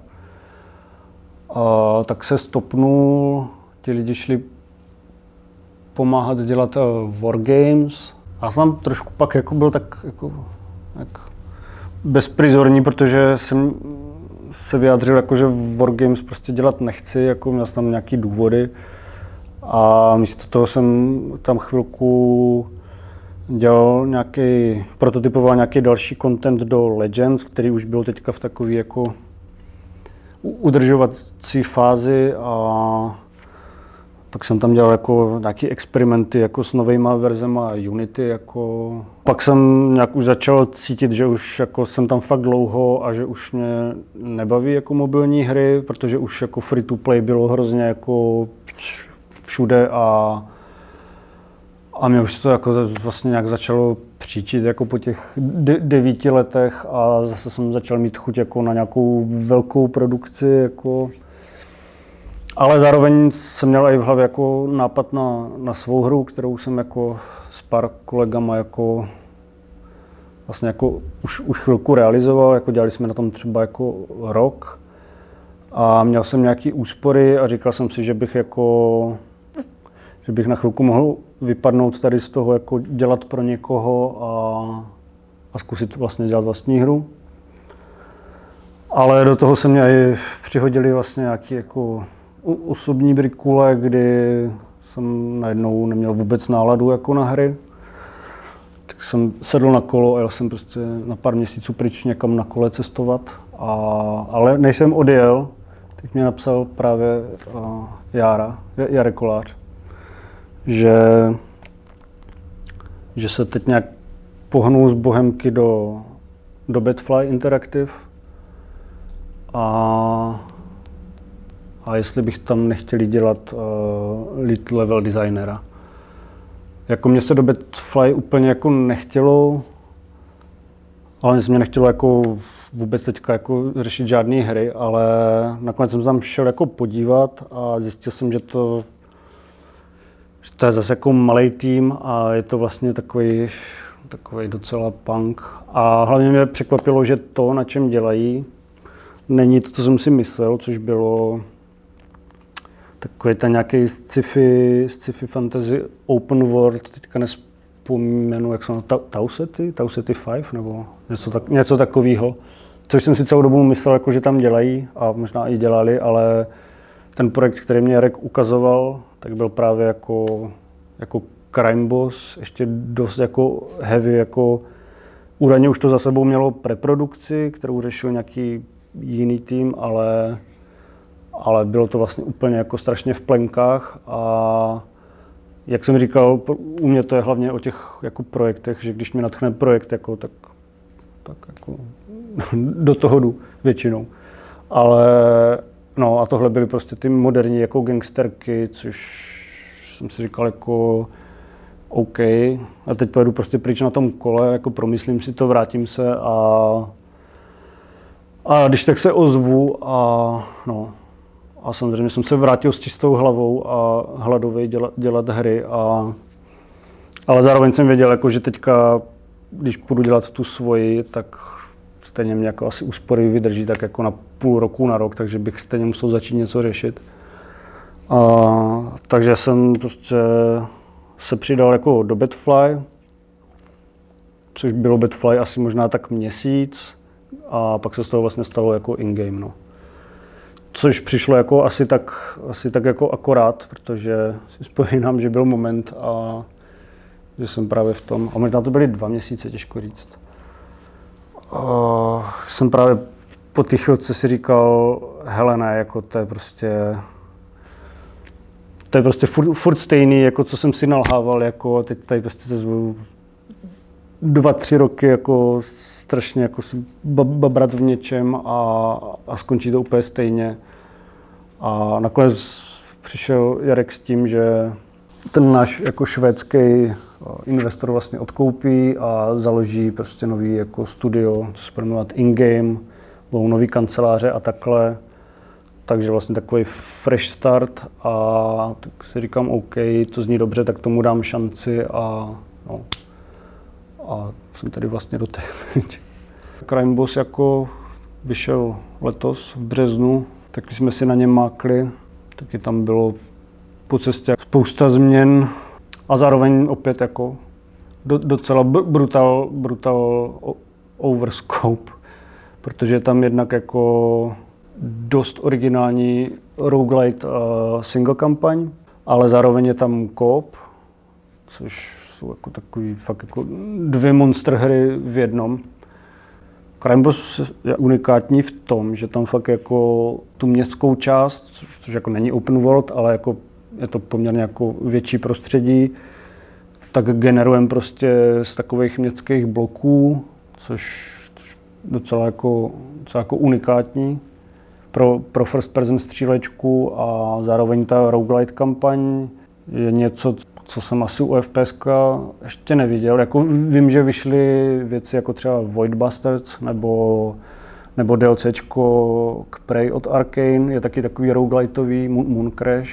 a tak se stopnul, ti lidi šli pomáhat dělat War Games. Já jsem trošku pak jako byl tak jako, jako bezprizorní, protože jsem se vyjádřil jako, že War Games prostě dělat nechci, jako měl jsem tam nějaký důvody. A místo toho jsem tam chvilku dělal nějaký, prototypoval nějaký další content do Legends, který už byl teďka v takové jako udržovací fázi a pak jsem tam dělal jako nějaké experimenty jako s novejma verzema Unity. Jako. Pak jsem nějak už začal cítit, že už jako jsem tam fakt dlouho a že už mě nebaví jako mobilní hry, protože už jako free to play bylo hrozně jako všude a, a mě už to jako vlastně nějak začalo příčit jako po těch de- devíti letech a zase jsem začal mít chuť jako na nějakou velkou produkci. Jako. Ale zároveň jsem měl i v hlavě jako nápad na, na svou hru, kterou jsem jako s pár kolegama jako vlastně jako už, už chvilku realizoval. Jako dělali jsme na tom třeba jako rok a měl jsem nějaký úspory a říkal jsem si, že bych jako, že bych na chvilku mohl vypadnout tady z toho jako dělat pro někoho a, a zkusit vlastně dělat vlastní hru. Ale do toho se mě i přihodili vlastně nějaký jako osobní brikule, kdy jsem najednou neměl vůbec náladu jako na hry. Tak jsem sedl na kolo a jel jsem prostě na pár měsíců pryč někam na kole cestovat. A, ale než jsem odjel, tak mě napsal právě uh, Jara, Jara Kolář, že, že se teď nějak pohnul z Bohemky do, do Badfly Interactive. A a jestli bych tam nechtěli dělat uh, lead level designera. Jako mě se do Badfly úplně jako nechtělo, ale mě nechtělo jako vůbec teďka jako řešit žádné hry, ale nakonec jsem tam šel jako podívat a zjistil jsem, že to, že to je zase jako malej tým a je to vlastně takový, takový docela punk. A hlavně mě překvapilo, že to, na čem dělají, není to, co jsem si myslel, což bylo takový ten nějaký sci-fi, sci-fi fantasy open world, teďka nespomenu, jak jsou ta, Tausety, Tausety pět nebo něco, tak, něco takového. Což jsem si celou dobu myslel, jako, že tam dělají a možná i dělali, ale ten projekt, který mě Jarek ukazoval, tak byl právě jako, jako Crime Boss, ještě dost jako heavy, jako údajně už to za sebou mělo preprodukci, kterou řešil nějaký jiný tým, ale ale bylo to vlastně úplně jako strašně v plenkách a jak jsem říkal, u mě to je hlavně o těch jako projektech, že když mě nadchne projekt, jako, tak, tak jako do toho jdu většinou. Ale no a tohle byly prostě ty moderní jako gangsterky, což jsem si říkal jako OK. A teď pojedu prostě pryč na tom kole, jako promyslím si to, vrátím se a, a když tak se ozvu a no. A samozřejmě jsem se vrátil s čistou hlavou a hladově dělat, dělat hry. A, ale zároveň jsem věděl, jako, že teďka, když půjdu dělat tu svoji, tak stejně mě jako asi úspory vydrží tak jako na půl roku, na rok, takže bych stejně musel začít něco řešit. A, takže jsem prostě se přidal jako do Badfly, což bylo Badfly asi možná tak měsíc. A pak se z toho vlastně stalo jako in-game. No. Což přišlo jako asi tak, asi tak jako akorát, protože si vzpomínám, že byl moment a že jsem právě v tom, a možná to byly dva měsíce, těžko říct. Uh, jsem právě po té chvilce si říkal, hele ne, jako to je prostě, to je prostě furt, furt stejný, jako co jsem si nalhával, jako teď tady prostě se zvu dva, tři roky jako strašně jako babrat v něčem a, a skončí to úplně stejně. A nakonec přišel Jarek s tím, že, ten náš jako švédský investor vlastně odkoupí a založí prostě nový jako studio, co se bude jmenovat Ingame, budou nový kanceláře a takhle. Takže vlastně takový fresh start a tak si říkám, OK, to zní dobře, tak tomu dám šanci a no. A jsem tady vlastně do té. Crime Boss jako vyšel letos v březnu, tak jsme si na něm mákli, taky tam bylo po cestě spousta změn a zároveň opět jako do, docela br- brutal, brutal overscope, protože je tam jednak jako dost originální roguelite uh, single kampaň, ale zároveň je tam co-op, což jsou jako takový fakt jako dvě monster hry v jednom. Crime Boss je unikátní v tom, že tam fakt jako tu městskou část, což jako není open world, ale jako je to poměrně jako větší prostředí, tak generujeme prostě z takových městských bloků, což, což docela jako docela jako unikátní pro, pro first person střílečku a zároveň ta roguelite kampaň je něco, co jsem asi u FPSka ještě neviděl. Jako vím, že vyšly věci jako třeba Void Bastards nebo, nebo DLCčko k Prey od Arkane, je taky takový roguelitový Moon Crash,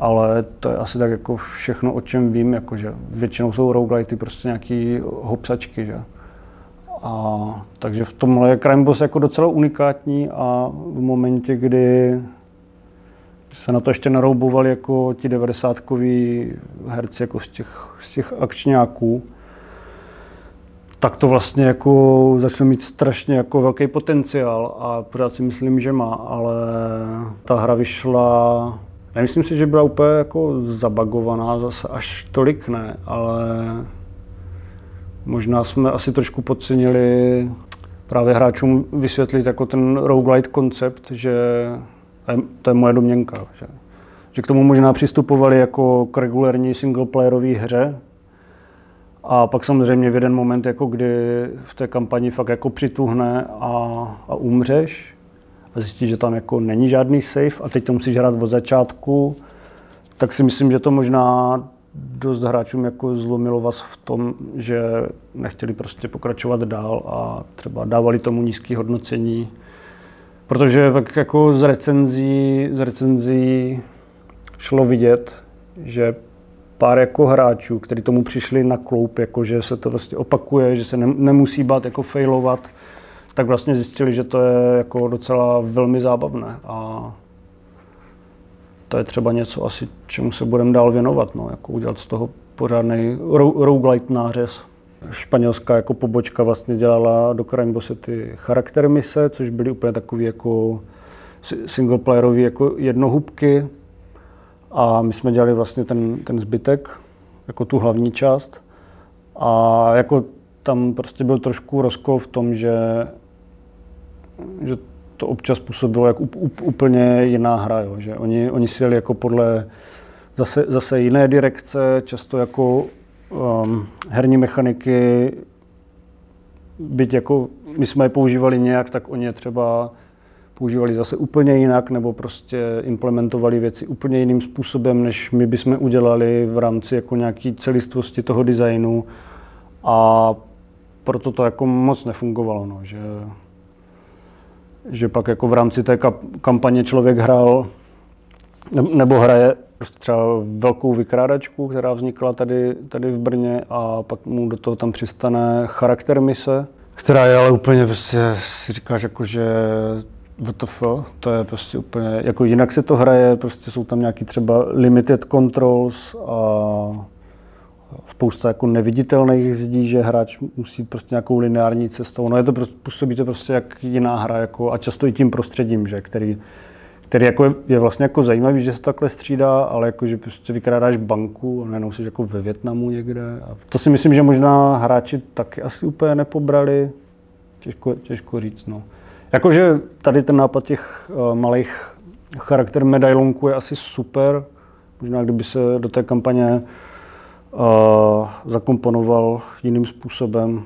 ale to je asi tak jako všechno, o čem vím, jakože většinou jsou roguelity prostě nějaký hopsačky, že? A takže v tomhle je Crime Boss jako docela unikátní a v momentě, kdy se na to ještě naroubovali jako ti devadesátkoví herci jako z těch, z těch akčňáků, tak to vlastně jako začalo mít strašně jako velký potenciál a pořád si myslím, že má, ale ta hra vyšla, nemyslím si, že byla úplně jako zabagovaná, zase až tolik ne, ale možná jsme asi trošku podcenili právě hráčům vysvětlit jako ten roguelite koncept, že to je moje domněnka, že, že k tomu možná přistupovali jako k regulární singleplayerové hře a pak samozřejmě v jeden moment, jako kdy v té kampani fakt jako přituhne a, a umřeš a zjistíš, že tam jako není žádný save a teď to musíš hrát od začátku, tak si myslím, že to možná dost hráčům jako zlomilo vás v tom, že nechtěli prostě pokračovat dál a třeba dávali tomu nízké hodnocení. Protože tak jako z recenzí, z recenzí šlo vidět, že pár jako hráčů, kteří tomu přišli na kloup, jako že se to vlastně opakuje, že se ne, nemusí bát jako failovat, tak vlastně zjistili, že to je jako docela velmi zábavné a to je třeba něco asi, čemu se budeme dál věnovat, no, jako udělat z toho pořádný roguelite nářez. Španělská jako pobočka vlastně dělala do Crime Bosse ty charakter mise, což byly úplně takové jako singleplayerový jako jednohubky. A my jsme dělali vlastně ten, ten zbytek, jako tu hlavní část. A jako tam prostě byl trošku rozkol v tom, že, že to občas působilo jako úplně jiná hra, jo, že oni, oni si jeli jako podle zase, zase jiné direkce, často jako Um, herní mechaniky, byť jako my jsme je používali nějak, tak oni je třeba používali zase úplně jinak, nebo prostě implementovali věci úplně jiným způsobem, než my bychom udělali v rámci jako nějaké celistvosti toho designu. A proto to jako moc nefungovalo, no, že, že pak jako v rámci té kampaně člověk hrál nebo hraje třeba velkou vykrádačku, která vznikla tady, tady v Brně a pak mu do toho tam přistane charakter mise, která je ale úplně prostě, si říkáš jako, že W T F, to je prostě úplně, jako jinak se to hraje, prostě jsou tam nějaký třeba limited controls a spousta jako neviditelných zdí, že hráč musí prostě nějakou lineární cestou, no je to prostě, působí to prostě jak jiná hra jako a často i tím prostředím, že, který který jako je, je vlastně jako zajímavý, že se takhle střídá, ale jako, že prostě vykrádáš banku a najednou jsi jako ve Vietnamu někde. A to si myslím, že možná hráči taky asi úplně nepobrali. Těžko, těžko říct, no. Jakože tady ten nápad těch uh, malých charakter medailonků je asi super. Možná kdyby se do té kampaně uh, zakomponoval jiným způsobem.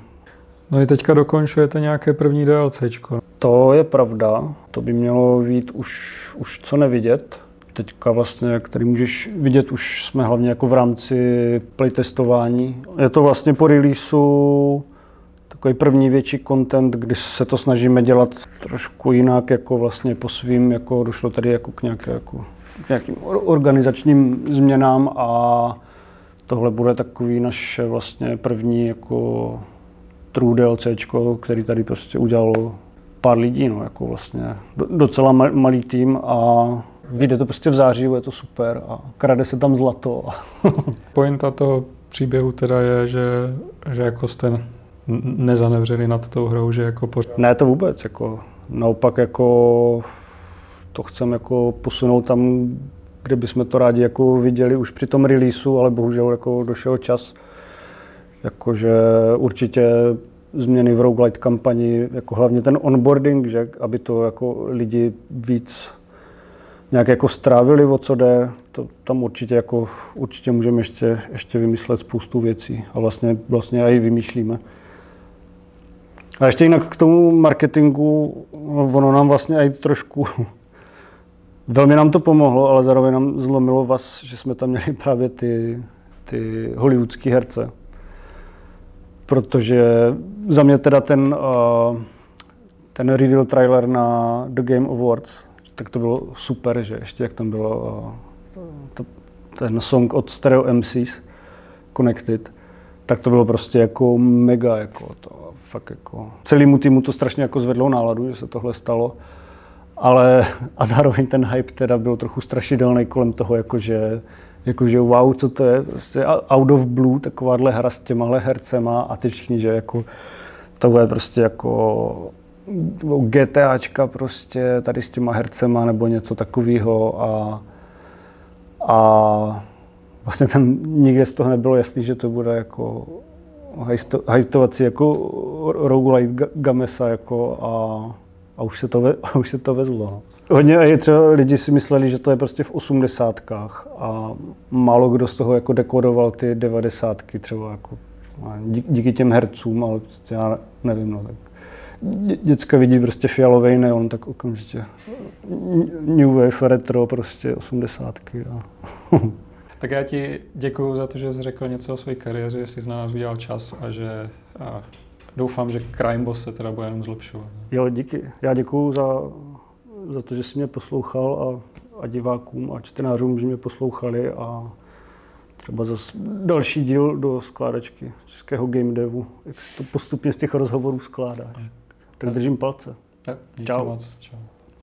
No i teďka dokončujete nějaké první DLCčko. To je pravda, to by mělo být už, už co nevidět. teďka vlastně, který můžeš vidět, už jsme hlavně jako v rámci playtestování. Je to vlastně po releaseu takový první větší content, kdy se to snažíme dělat trošku jinak, jako vlastně po svým, jako došlo tady jako k nějaké, jako, nějakým organizačním změnám a tohle bude takový naše vlastně první jako true DLCčko, který tady prostě udělal pár lidí, no, jako vlastně docela malý tým a vyjde to prostě v září, je to super a krade se tam zlato. Pointa toho příběhu teda je, že, že jako jste nezanevřeli nad tou hrou, že jako pořád... Ne, to vůbec, jako naopak jako to chceme jako posunout tam, kde bychom to rádi jako viděli už při tom releaseu, ale bohužel jako došel čas, jakože určitě změny v roguelite kampani, jako hlavně ten onboarding, že, aby to jako lidi víc nějak jako strávili, o co jde, to tam určitě jako určitě můžeme ještě ještě vymyslet spoustu věcí a vlastně vlastně i vymýšlíme. A ještě jinak k tomu marketingu, ono nám vlastně i trošku velmi nám to pomohlo, ale zároveň nám zlomilo vás, že jsme tam měli právě ty ty hollywoodský herce. Protože za mě teda ten, uh, ten reveal trailer na The Game Awards, tak to bylo super, že ještě jak tam bylo uh, to, ten song od Stereo M C s, Connected, tak to bylo prostě jako mega, jako to fakt jako, celému týmu to strašně jako zvedlo náladu, že se tohle stalo, ale a zároveň ten hype teda byl trochu strašidelný kolem toho, jakože jakože wow, co to je, prostě out of blue, takováhle hra s těmahle hercema a ty všichni, že jako to bude prostě jako GTAčka prostě tady s těma hercema nebo něco takového a, a vlastně tam nikde z toho nebylo jasný, že to bude jako hajsto, hajstovací jako roguelite gamesa jako a, a už se to, ve, a už se to vezlo. Hodně třeba lidi si mysleli, že to je prostě v osmdesátkách a málo kdo z toho jako dekodoval ty devadesátky třeba jako díky těm hercům, ale já nevím, no tak děcka vidí prostě fialovej neon, tak okamžitě New Wave, retro, prostě osmdesátky. A... Tak já ti děkuju za to, že jsi řekl něco o své kariéře, že jsi z nás udělal čas a že... A doufám, že Crime Boss se teda bude jenom zlepšovat. Jo, díky. Já děkuju za... za to, že jsi mě poslouchal a, a divákům a čtenářům, že mě poslouchali a třeba zase další díl do skládačky českého game devu, jak se to postupně z těch rozhovorů skládá. Tak držím palce. Tak, díky moc. Čau.